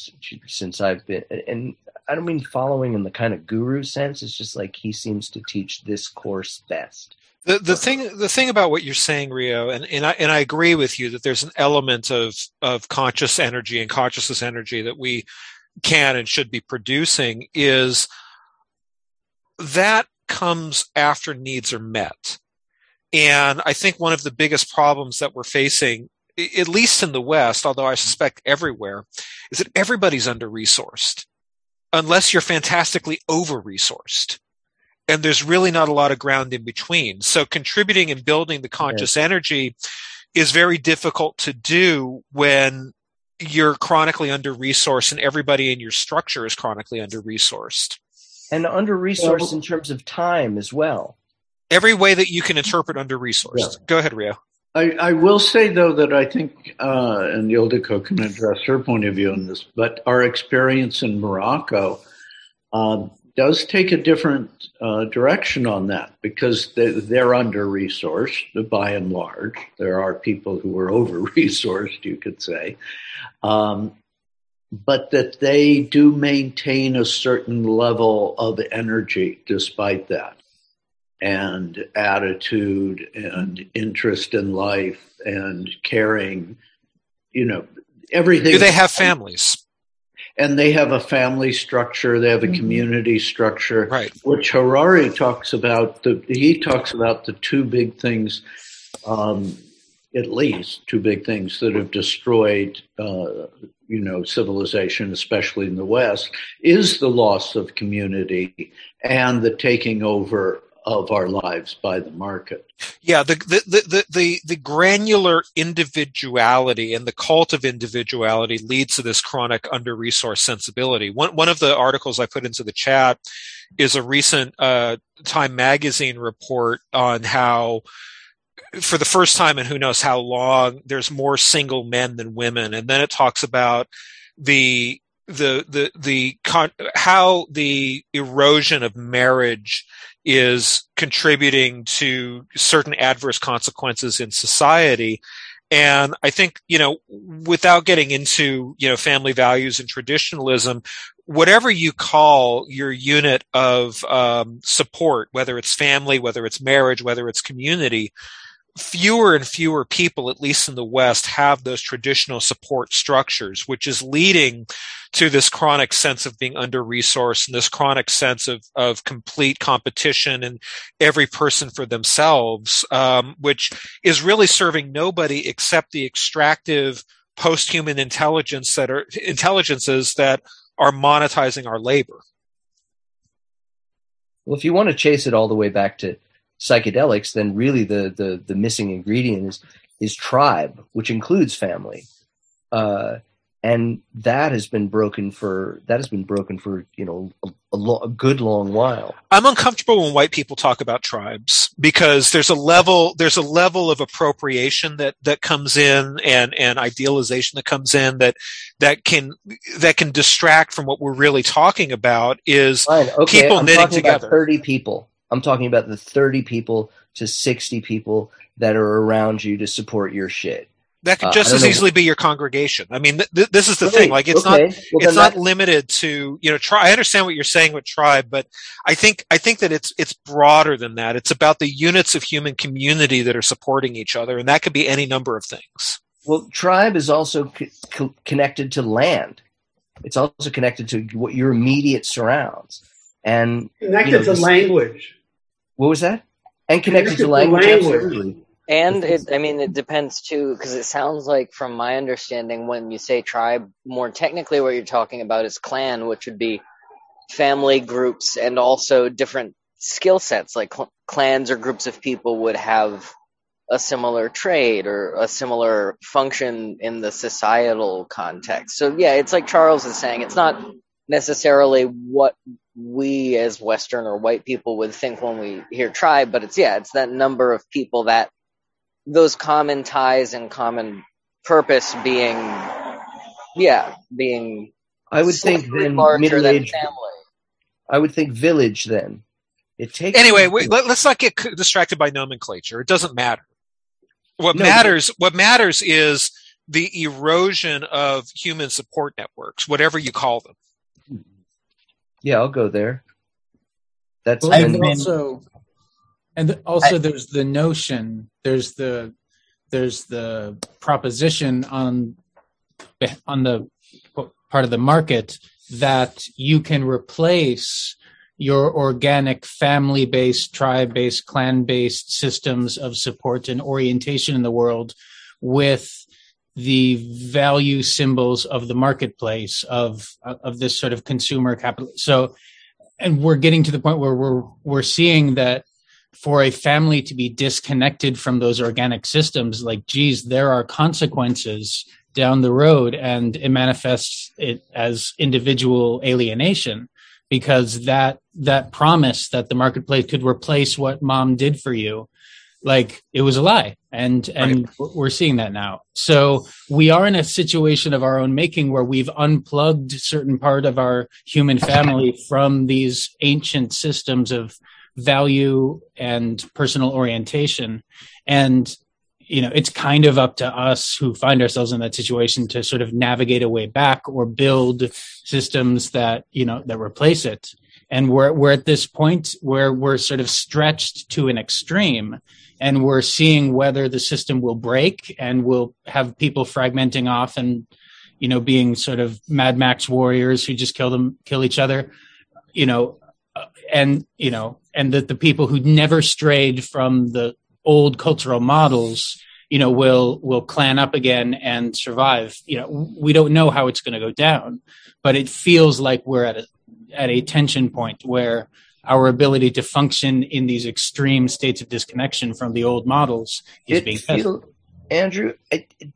since I've been, and I don't mean following in the kind of guru sense. It's just like he seems to teach this course best. The thing about what you're saying, Rio, and I agree with you that there's an element of conscious energy and consciousness energy that we can and should be producing, is that comes after needs are met. And I think one of the biggest problems that we're facing, at least in the West, although I suspect everywhere, is that everybody's under-resourced, unless you're fantastically over-resourced. And there's really not a lot of ground in between. So contributing and building the conscious energy is very difficult to do when you're chronically under-resourced and everybody in your structure is chronically under-resourced. And under-resourced in terms of time as well. Every way that you can interpret under-resourced. Yeah. Go ahead, Rio. I will say, though, that I think, and Yildiko can address her point of view on this, but our experience in Morocco does take a different direction on that, because they're under-resourced by and large. There are people who are over-resourced, you could say, but that they do maintain a certain level of energy despite that, and attitude and interest in life and caring, you know, everything. Do they have families? And they have a family structure. They have a community structure, right? Which Harari talks about. He talks about the two big things at least two big things that have destroyed, civilization, especially in the West, is the loss of community and the taking over of our lives by the market. Yeah, the granular individuality and the cult of individuality leads to this chronic under-resourced sensibility. One of the articles I put into the chat is a recent Time magazine report on how, for the first time in who knows how long, there's more single men than women. And then it talks about how the erosion of marriage is contributing to certain adverse consequences in society. And I think, without getting into, family values and traditionalism, whatever you call your unit of support, whether it's family, whether it's marriage, whether it's community, fewer and fewer people, at least in the West, have those traditional support structures, which is leading to this chronic sense of being under-resourced and this chronic sense of complete competition and every person for themselves, which is really serving nobody except the extractive post-human intelligences that are monetizing our labor. Well, if you want to chase it all the way back to psychedelics, then really the missing ingredient is tribe, which includes family, and that has been broken for a good long while. I'm uncomfortable when white people talk about tribes because there's a level of appropriation that comes in and idealization that comes in that can distract from what we're really talking about. Is fine. Okay, people I'm knitting talking together. About 30 people. I'm talking about the 30 people to 60 people that are around you to support your shit. That could just as easily be your congregation. I mean, this is the thing. Like, it's not limited to tribe. I understand what you're saying with tribe, but I think that it's broader than that. It's about the units of human community that are supporting each other, and that could be any number of things. Well, tribe is also connected to land. It's also connected to what your immediate surrounds and connected to language. What was that? And connected to language. Absolutely. And it depends too, because it sounds like, from my understanding, when you say tribe, more technically what you're talking about is clan, which would be family groups and also different skill sets. Like clans or groups of people would have a similar trade or a similar function in the societal context. So yeah, it's like Charles is saying, it's not necessarily what we as Western or white people would think when we hear tribe, but it's that number of people, that those common ties and common purpose being I would think then larger than family. I would think village then. It takes anyway. Let's not get distracted by nomenclature. It doesn't matter. What matters is the erosion of human support networks, whatever you call them. Yeah, I'll go there. That's there's the notion, there's the proposition on the part of the market that you can replace your organic family-based, tribe-based, clan-based systems of support and orientation in the world with the value symbols of the marketplace of this sort of consumer capital. So, and we're getting to the point where we're seeing that for a family to be disconnected from those organic systems, like, geez, there are consequences down the road, and it manifests it as individual alienation, because that promise that the marketplace could replace what mom did for you, like, it was a lie. And right. We're seeing that now. So we are in a situation of our own making where we've unplugged certain part of our human family from these ancient systems of value and personal orientation. And, it's kind of up to us who find ourselves in that situation to sort of navigate a way back or build systems that, that replace it. And we're at this point where we're sort of stretched to an extreme, and we're seeing whether the system will break and we'll have people fragmenting off and, being sort of Mad Max warriors who just kill each other, and that the people who never strayed from the old cultural models you know, will clan up again and survive. You know, we don't know how it's going to go down, but it feels like we're at a tension point where our ability to function in these extreme states of disconnection from the old models is being tested. Andrew,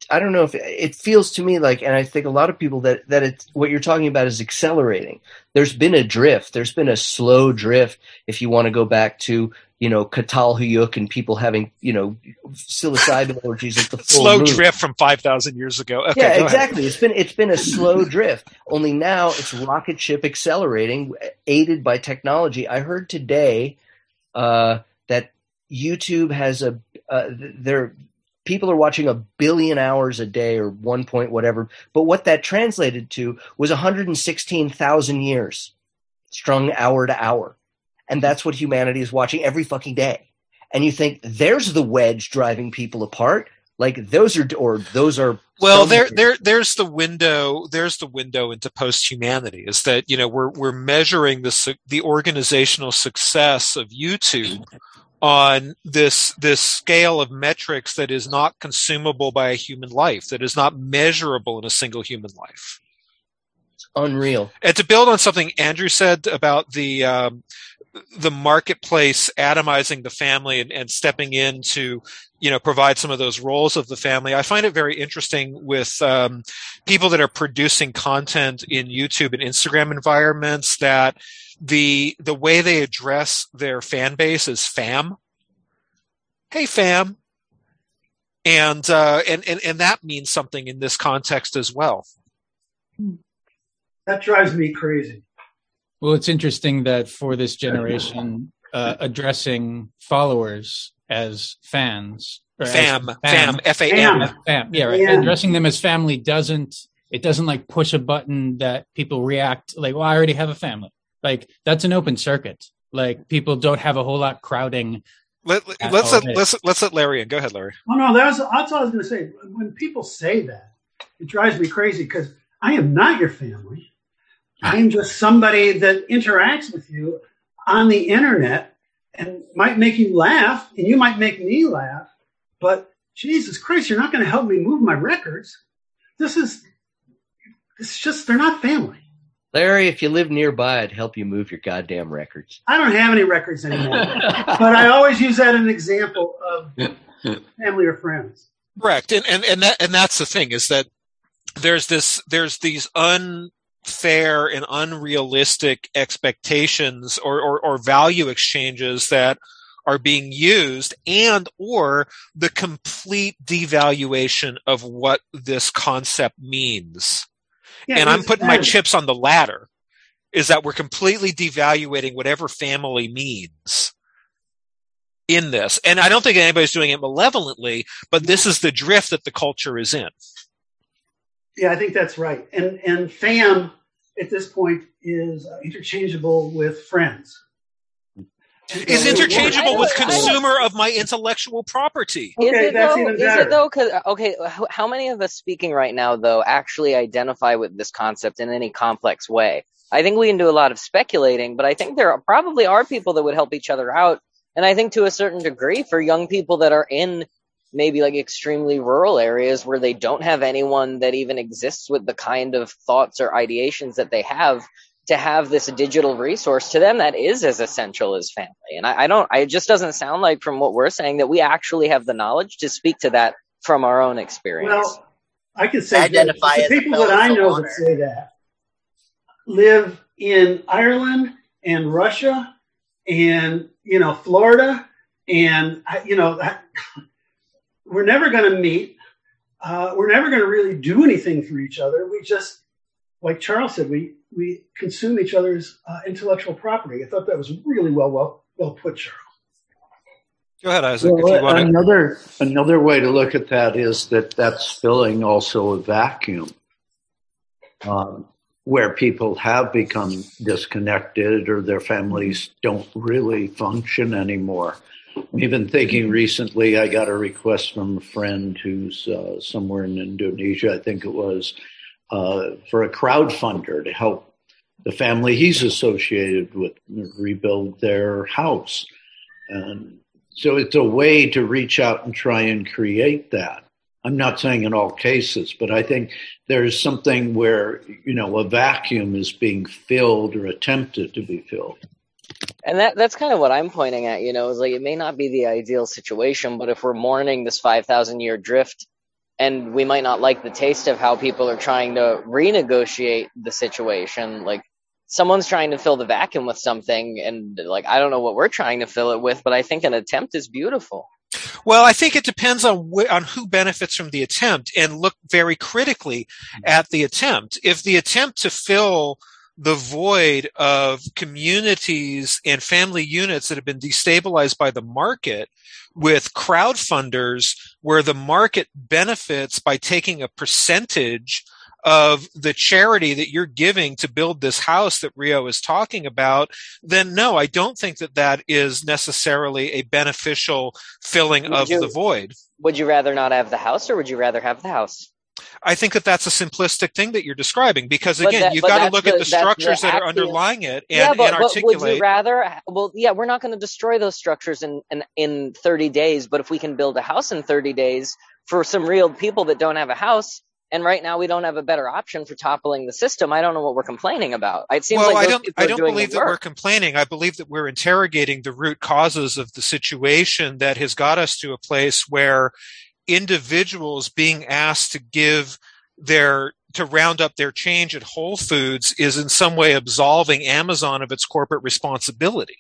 I don't know if it feels to me like, and I think a lot of people that it's what you're talking about is accelerating. There's been a drift. There's been a slow drift. If you want to go back to, you know, Katal Huyuk and people having, you know, psilocybin allergies at the full slow moon. Drift from 5,000 years ago. Okay, yeah, exactly. Ahead. It's been a slow drift. Only now it's rocket ship accelerating, aided by technology. I heard today that YouTube has a people are watching 1 billion hours a day or 1 point whatever. But what that translated to was 116,000 years strung hour to hour. And that's what humanity is watching every fucking day. And you think there's the wedge driving people apart. Like those are. Well, there's the window into post-humanity is that, you know, we're measuring the organizational success of YouTube on this scale of metrics that is not consumable by a human life, that is not measurable in a single human life. It's unreal. And to build on something Andrew said about the marketplace atomizing the family and stepping in to, you know, provide some of those roles of the family, I find it very interesting with people that are producing content in YouTube and Instagram environments that the way they address their fan base is fam. Hey, fam. And that means something in this context as well. That drives me crazy. Well, it's interesting that for this generation, addressing followers as fans. Fam, F-A-M. Fam. Yeah, right. Fam. Addressing them as family doesn't like push a button that people react like, well, I already have a family. Like, that's an open circuit. Like, people don't have a whole lot crowding. Let's let Larry in. Go ahead, Larry. Oh, no, that's all I was going to say. When people say that, it drives me crazy because I am not your family. I am just somebody that interacts with you on the internet and might make you laugh, and you might make me laugh. But Jesus Christ, you're not going to help me move my records. It's just, they're not family. Larry, if you live nearby, I'd help you move your goddamn records. I don't have any records anymore. But I always use that as an example of family or friends. Correct. And that's the thing, is that there's these unfair and unrealistic expectations or value exchanges that are being used, and or the complete devaluation of what this concept means. Yeah, and I'm putting my chips on the latter, is that we're completely devaluating whatever family means in this. And I don't think anybody's doing it malevolently, but this is the drift that the culture is in. Yeah, I think that's right. And fam at this point is interchangeable with friends. Is interchangeable with consumer of my intellectual property. Okay, that's even better. Is it though? Because okay, how many of us speaking right now though actually identify with this concept in any complex way? I think we can do a lot of speculating, but I think there probably are people that would help each other out, and I think to a certain degree for young people that are in maybe like extremely rural areas where they don't have anyone that even exists with the kind of thoughts or ideations that they have. To have this digital resource to them that is as essential as family. And it just doesn't sound like from what we're saying that we actually have the knowledge to speak to that from our own experience. Well, I can say the people that I know that say that live in Ireland and Russia and, you know, Florida. And, you know, we're never going to meet. We're never going to really do anything for each other. We just, like Charles said, we consume each other's intellectual property. I thought that was really well put, Charles. Go ahead, Isaac. Well, if you want another way to look at that is that's filling also a vacuum where people have become disconnected or their families don't really function anymore. I've been thinking recently, I got a request from a friend who's somewhere in Indonesia, I think it was, for a crowdfunder to help the family he's associated with rebuild their house. And So it's a way to reach out and try and create that. I'm not saying in all cases, but I think there's something where, you know, a vacuum is being filled or attempted to be filled. And that's kind of what I'm pointing at, you know, is like it may not be the ideal situation, but if we're mourning this 5,000-year drift, and we might not like the taste of how people are trying to renegotiate the situation, like someone's trying to fill the vacuum with something, and like I don't know what we're trying to fill it with, but I think an attempt is beautiful. Well, I think it depends on who benefits from the attempt, and look very critically at the attempt. If the attempt to fill the void of communities and family units that have been destabilized by the market with crowdfunders, where the market benefits by taking a percentage of the charity that you're giving to build this house that Rio is talking about, then no, I don't think that is necessarily a beneficial filling of the void. Would you rather not have the house, or would you rather have the house? I think that's a simplistic thing that you're describing, because again, you've got to look at the structures that are underlying it and articulate. Would you rather? Well, yeah, we're not going to destroy those structures in 30 days, but if we can build a house in 30 days for some real people that don't have a house, and right now we don't have a better option for toppling the system, I don't know what we're complaining about. It seems like I don't believe that we're complaining. I believe that we're interrogating the root causes of the situation that has got us to a place where individuals being asked to give to round up their change at Whole Foods is in some way absolving Amazon of its corporate responsibility.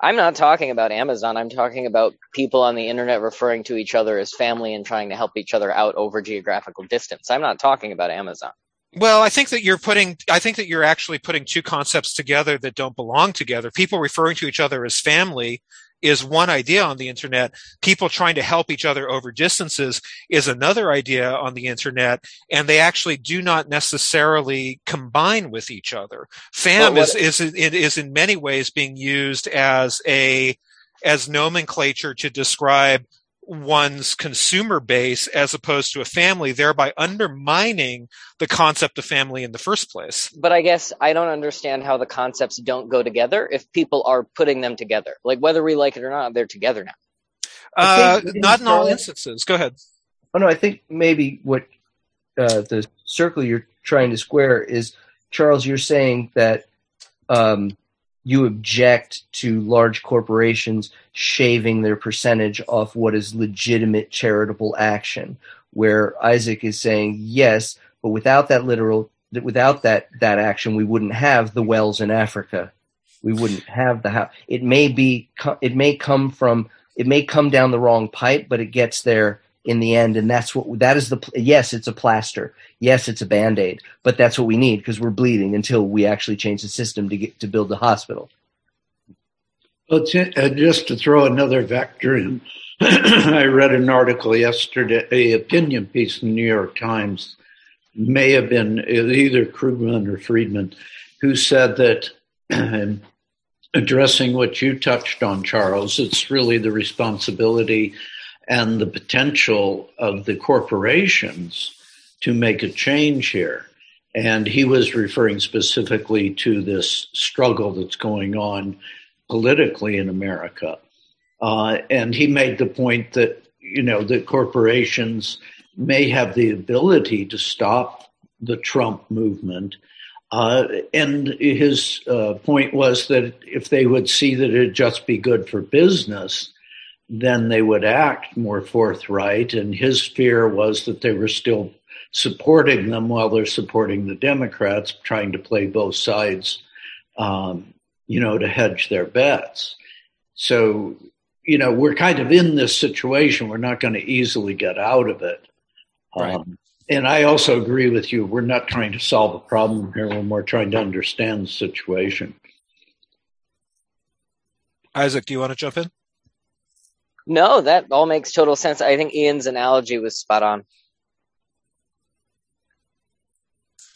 I'm not talking about Amazon. I'm talking about people on the internet referring to each other as family and trying to help each other out over geographical distance. I'm not talking about Amazon. Well, I think that you're actually putting two concepts together that don't belong together. People referring to each other as family is one idea on the internet. People trying to help each other over distances is another idea on the internet, and they actually do not necessarily combine with each other. Fam is in many ways being used as nomenclature to describe one's consumer base as opposed to a family, thereby undermining the concept of family in the first place. But I guess I don't understand how the concepts don't go together if people are putting them together. Like, whether we like it or not, they're together now. Not in all instances. Go ahead. Oh, no, I think maybe what the circle you're trying to square is, Charles, you're saying that you object to large corporations shaving their percentage off what is legitimate charitable action, where Isaac is saying, yes, but without that action, we wouldn't have the wells in Africa. We wouldn't have the house. It may come down the wrong pipe, but it gets there in the end. And yes, it's a plaster. Yes, it's a Band-Aid, but that's what we need, because we're bleeding until we actually change the system to build the hospital. Well, just to throw another vector in, I read an article yesterday, an opinion piece in the New York Times, may have been either Krugman or Friedman, who said that addressing what you touched on, Charles, it's really the responsibility and the potential of the corporations to make a change here. And he was referring specifically to this struggle that's going on politically in America. And he made the point that, you know, the corporations may have the ability to stop the Trump movement. And his point was that if they would see that it'd just be good for business, then they would act more forthright. And his fear was that they were still supporting them while they're supporting the Democrats, trying to play both sides, you know, to hedge their bets. So, you know, we're kind of in this situation. We're not going to easily get out of it. Right. And I also agree with you. We're not trying to solve a problem here when we're trying to understand the situation. Isaac, do you want to jump in? No, that all makes total sense. I think Ian's analogy was spot on.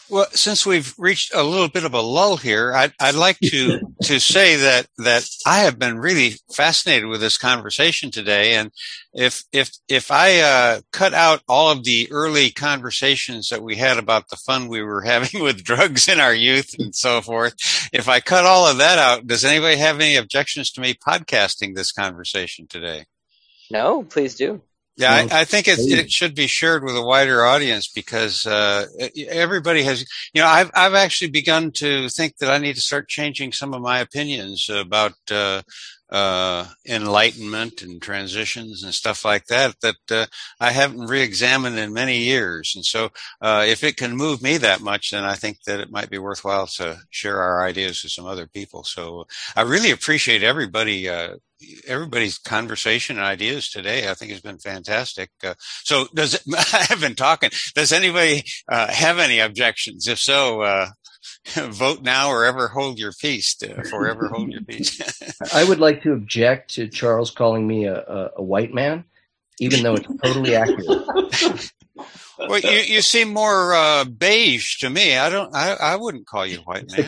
Well, since we've reached a little bit of a lull here, I'd like to say that I have been really fascinated with this conversation today. And if I cut out all of the early conversations that we had about the fun we were having with drugs in our youth and so forth, if I cut all of that out, does anybody have any objections to me podcasting this conversation today? No, please do. Yeah, I think it should be shared with a wider audience because everybody has. You know, I've actually begun to think that I need to start changing some of my opinions about enlightenment and transitions and stuff like that I haven't re-examined in many years. And so, if it can move me that much, then I think that it might be worthwhile to share our ideas with some other people. So, I really appreciate everybody's conversation and ideas today. I think it's been fantastic. So I have been talking. Does anybody have any objections? If so, vote now or ever hold your peace. Forever hold your peace. I would like to object to Charles calling me a white man, even though it's totally accurate. Well, you seem more beige to me. I wouldn't call you white man.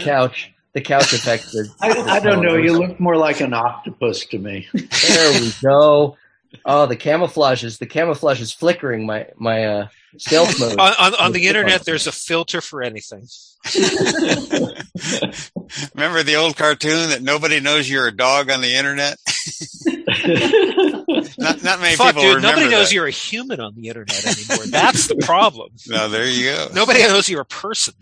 The couch effect. I don't know. You look more like an octopus to me. There we go. Oh, the camouflage is flickering my stealth mode. on the internet, there's a filter for anything. Remember the old cartoon that nobody knows you're a dog on the internet? Not many people remember that. Nobody knows you're a human on the internet anymore. That's the problem. No, there you go. Nobody knows you're a person.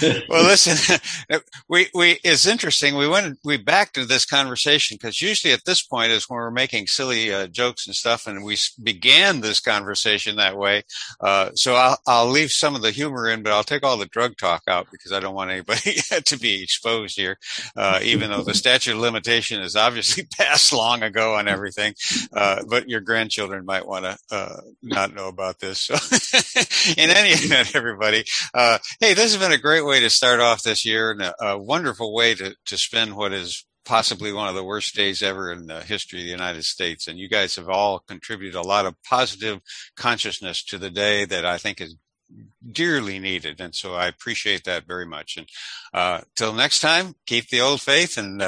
Well, listen, it's interesting. We back to this conversation because usually at this point is when we're making silly jokes and stuff, and we began this conversation that way. So I'll leave some of the humor in, but I'll take all the drug talk out because I don't want anybody to be exposed here, even though the statute of limitation is obviously passed long ago on everything. But your grandchildren might want to not know about this. So in any event, everybody, hey, this has been a great way to start off this year and a wonderful way to spend what is possibly one of the worst days ever in the history of the United States. And you guys have all contributed a lot of positive consciousness to the day that I think is dearly needed. And so I appreciate that very much. And till next time, keep the old faith and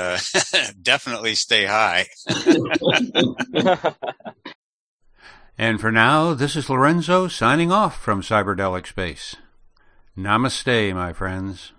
definitely stay high. And for now, this is Lorenzo signing off from Cyberdelic Space. Namaste, my friends.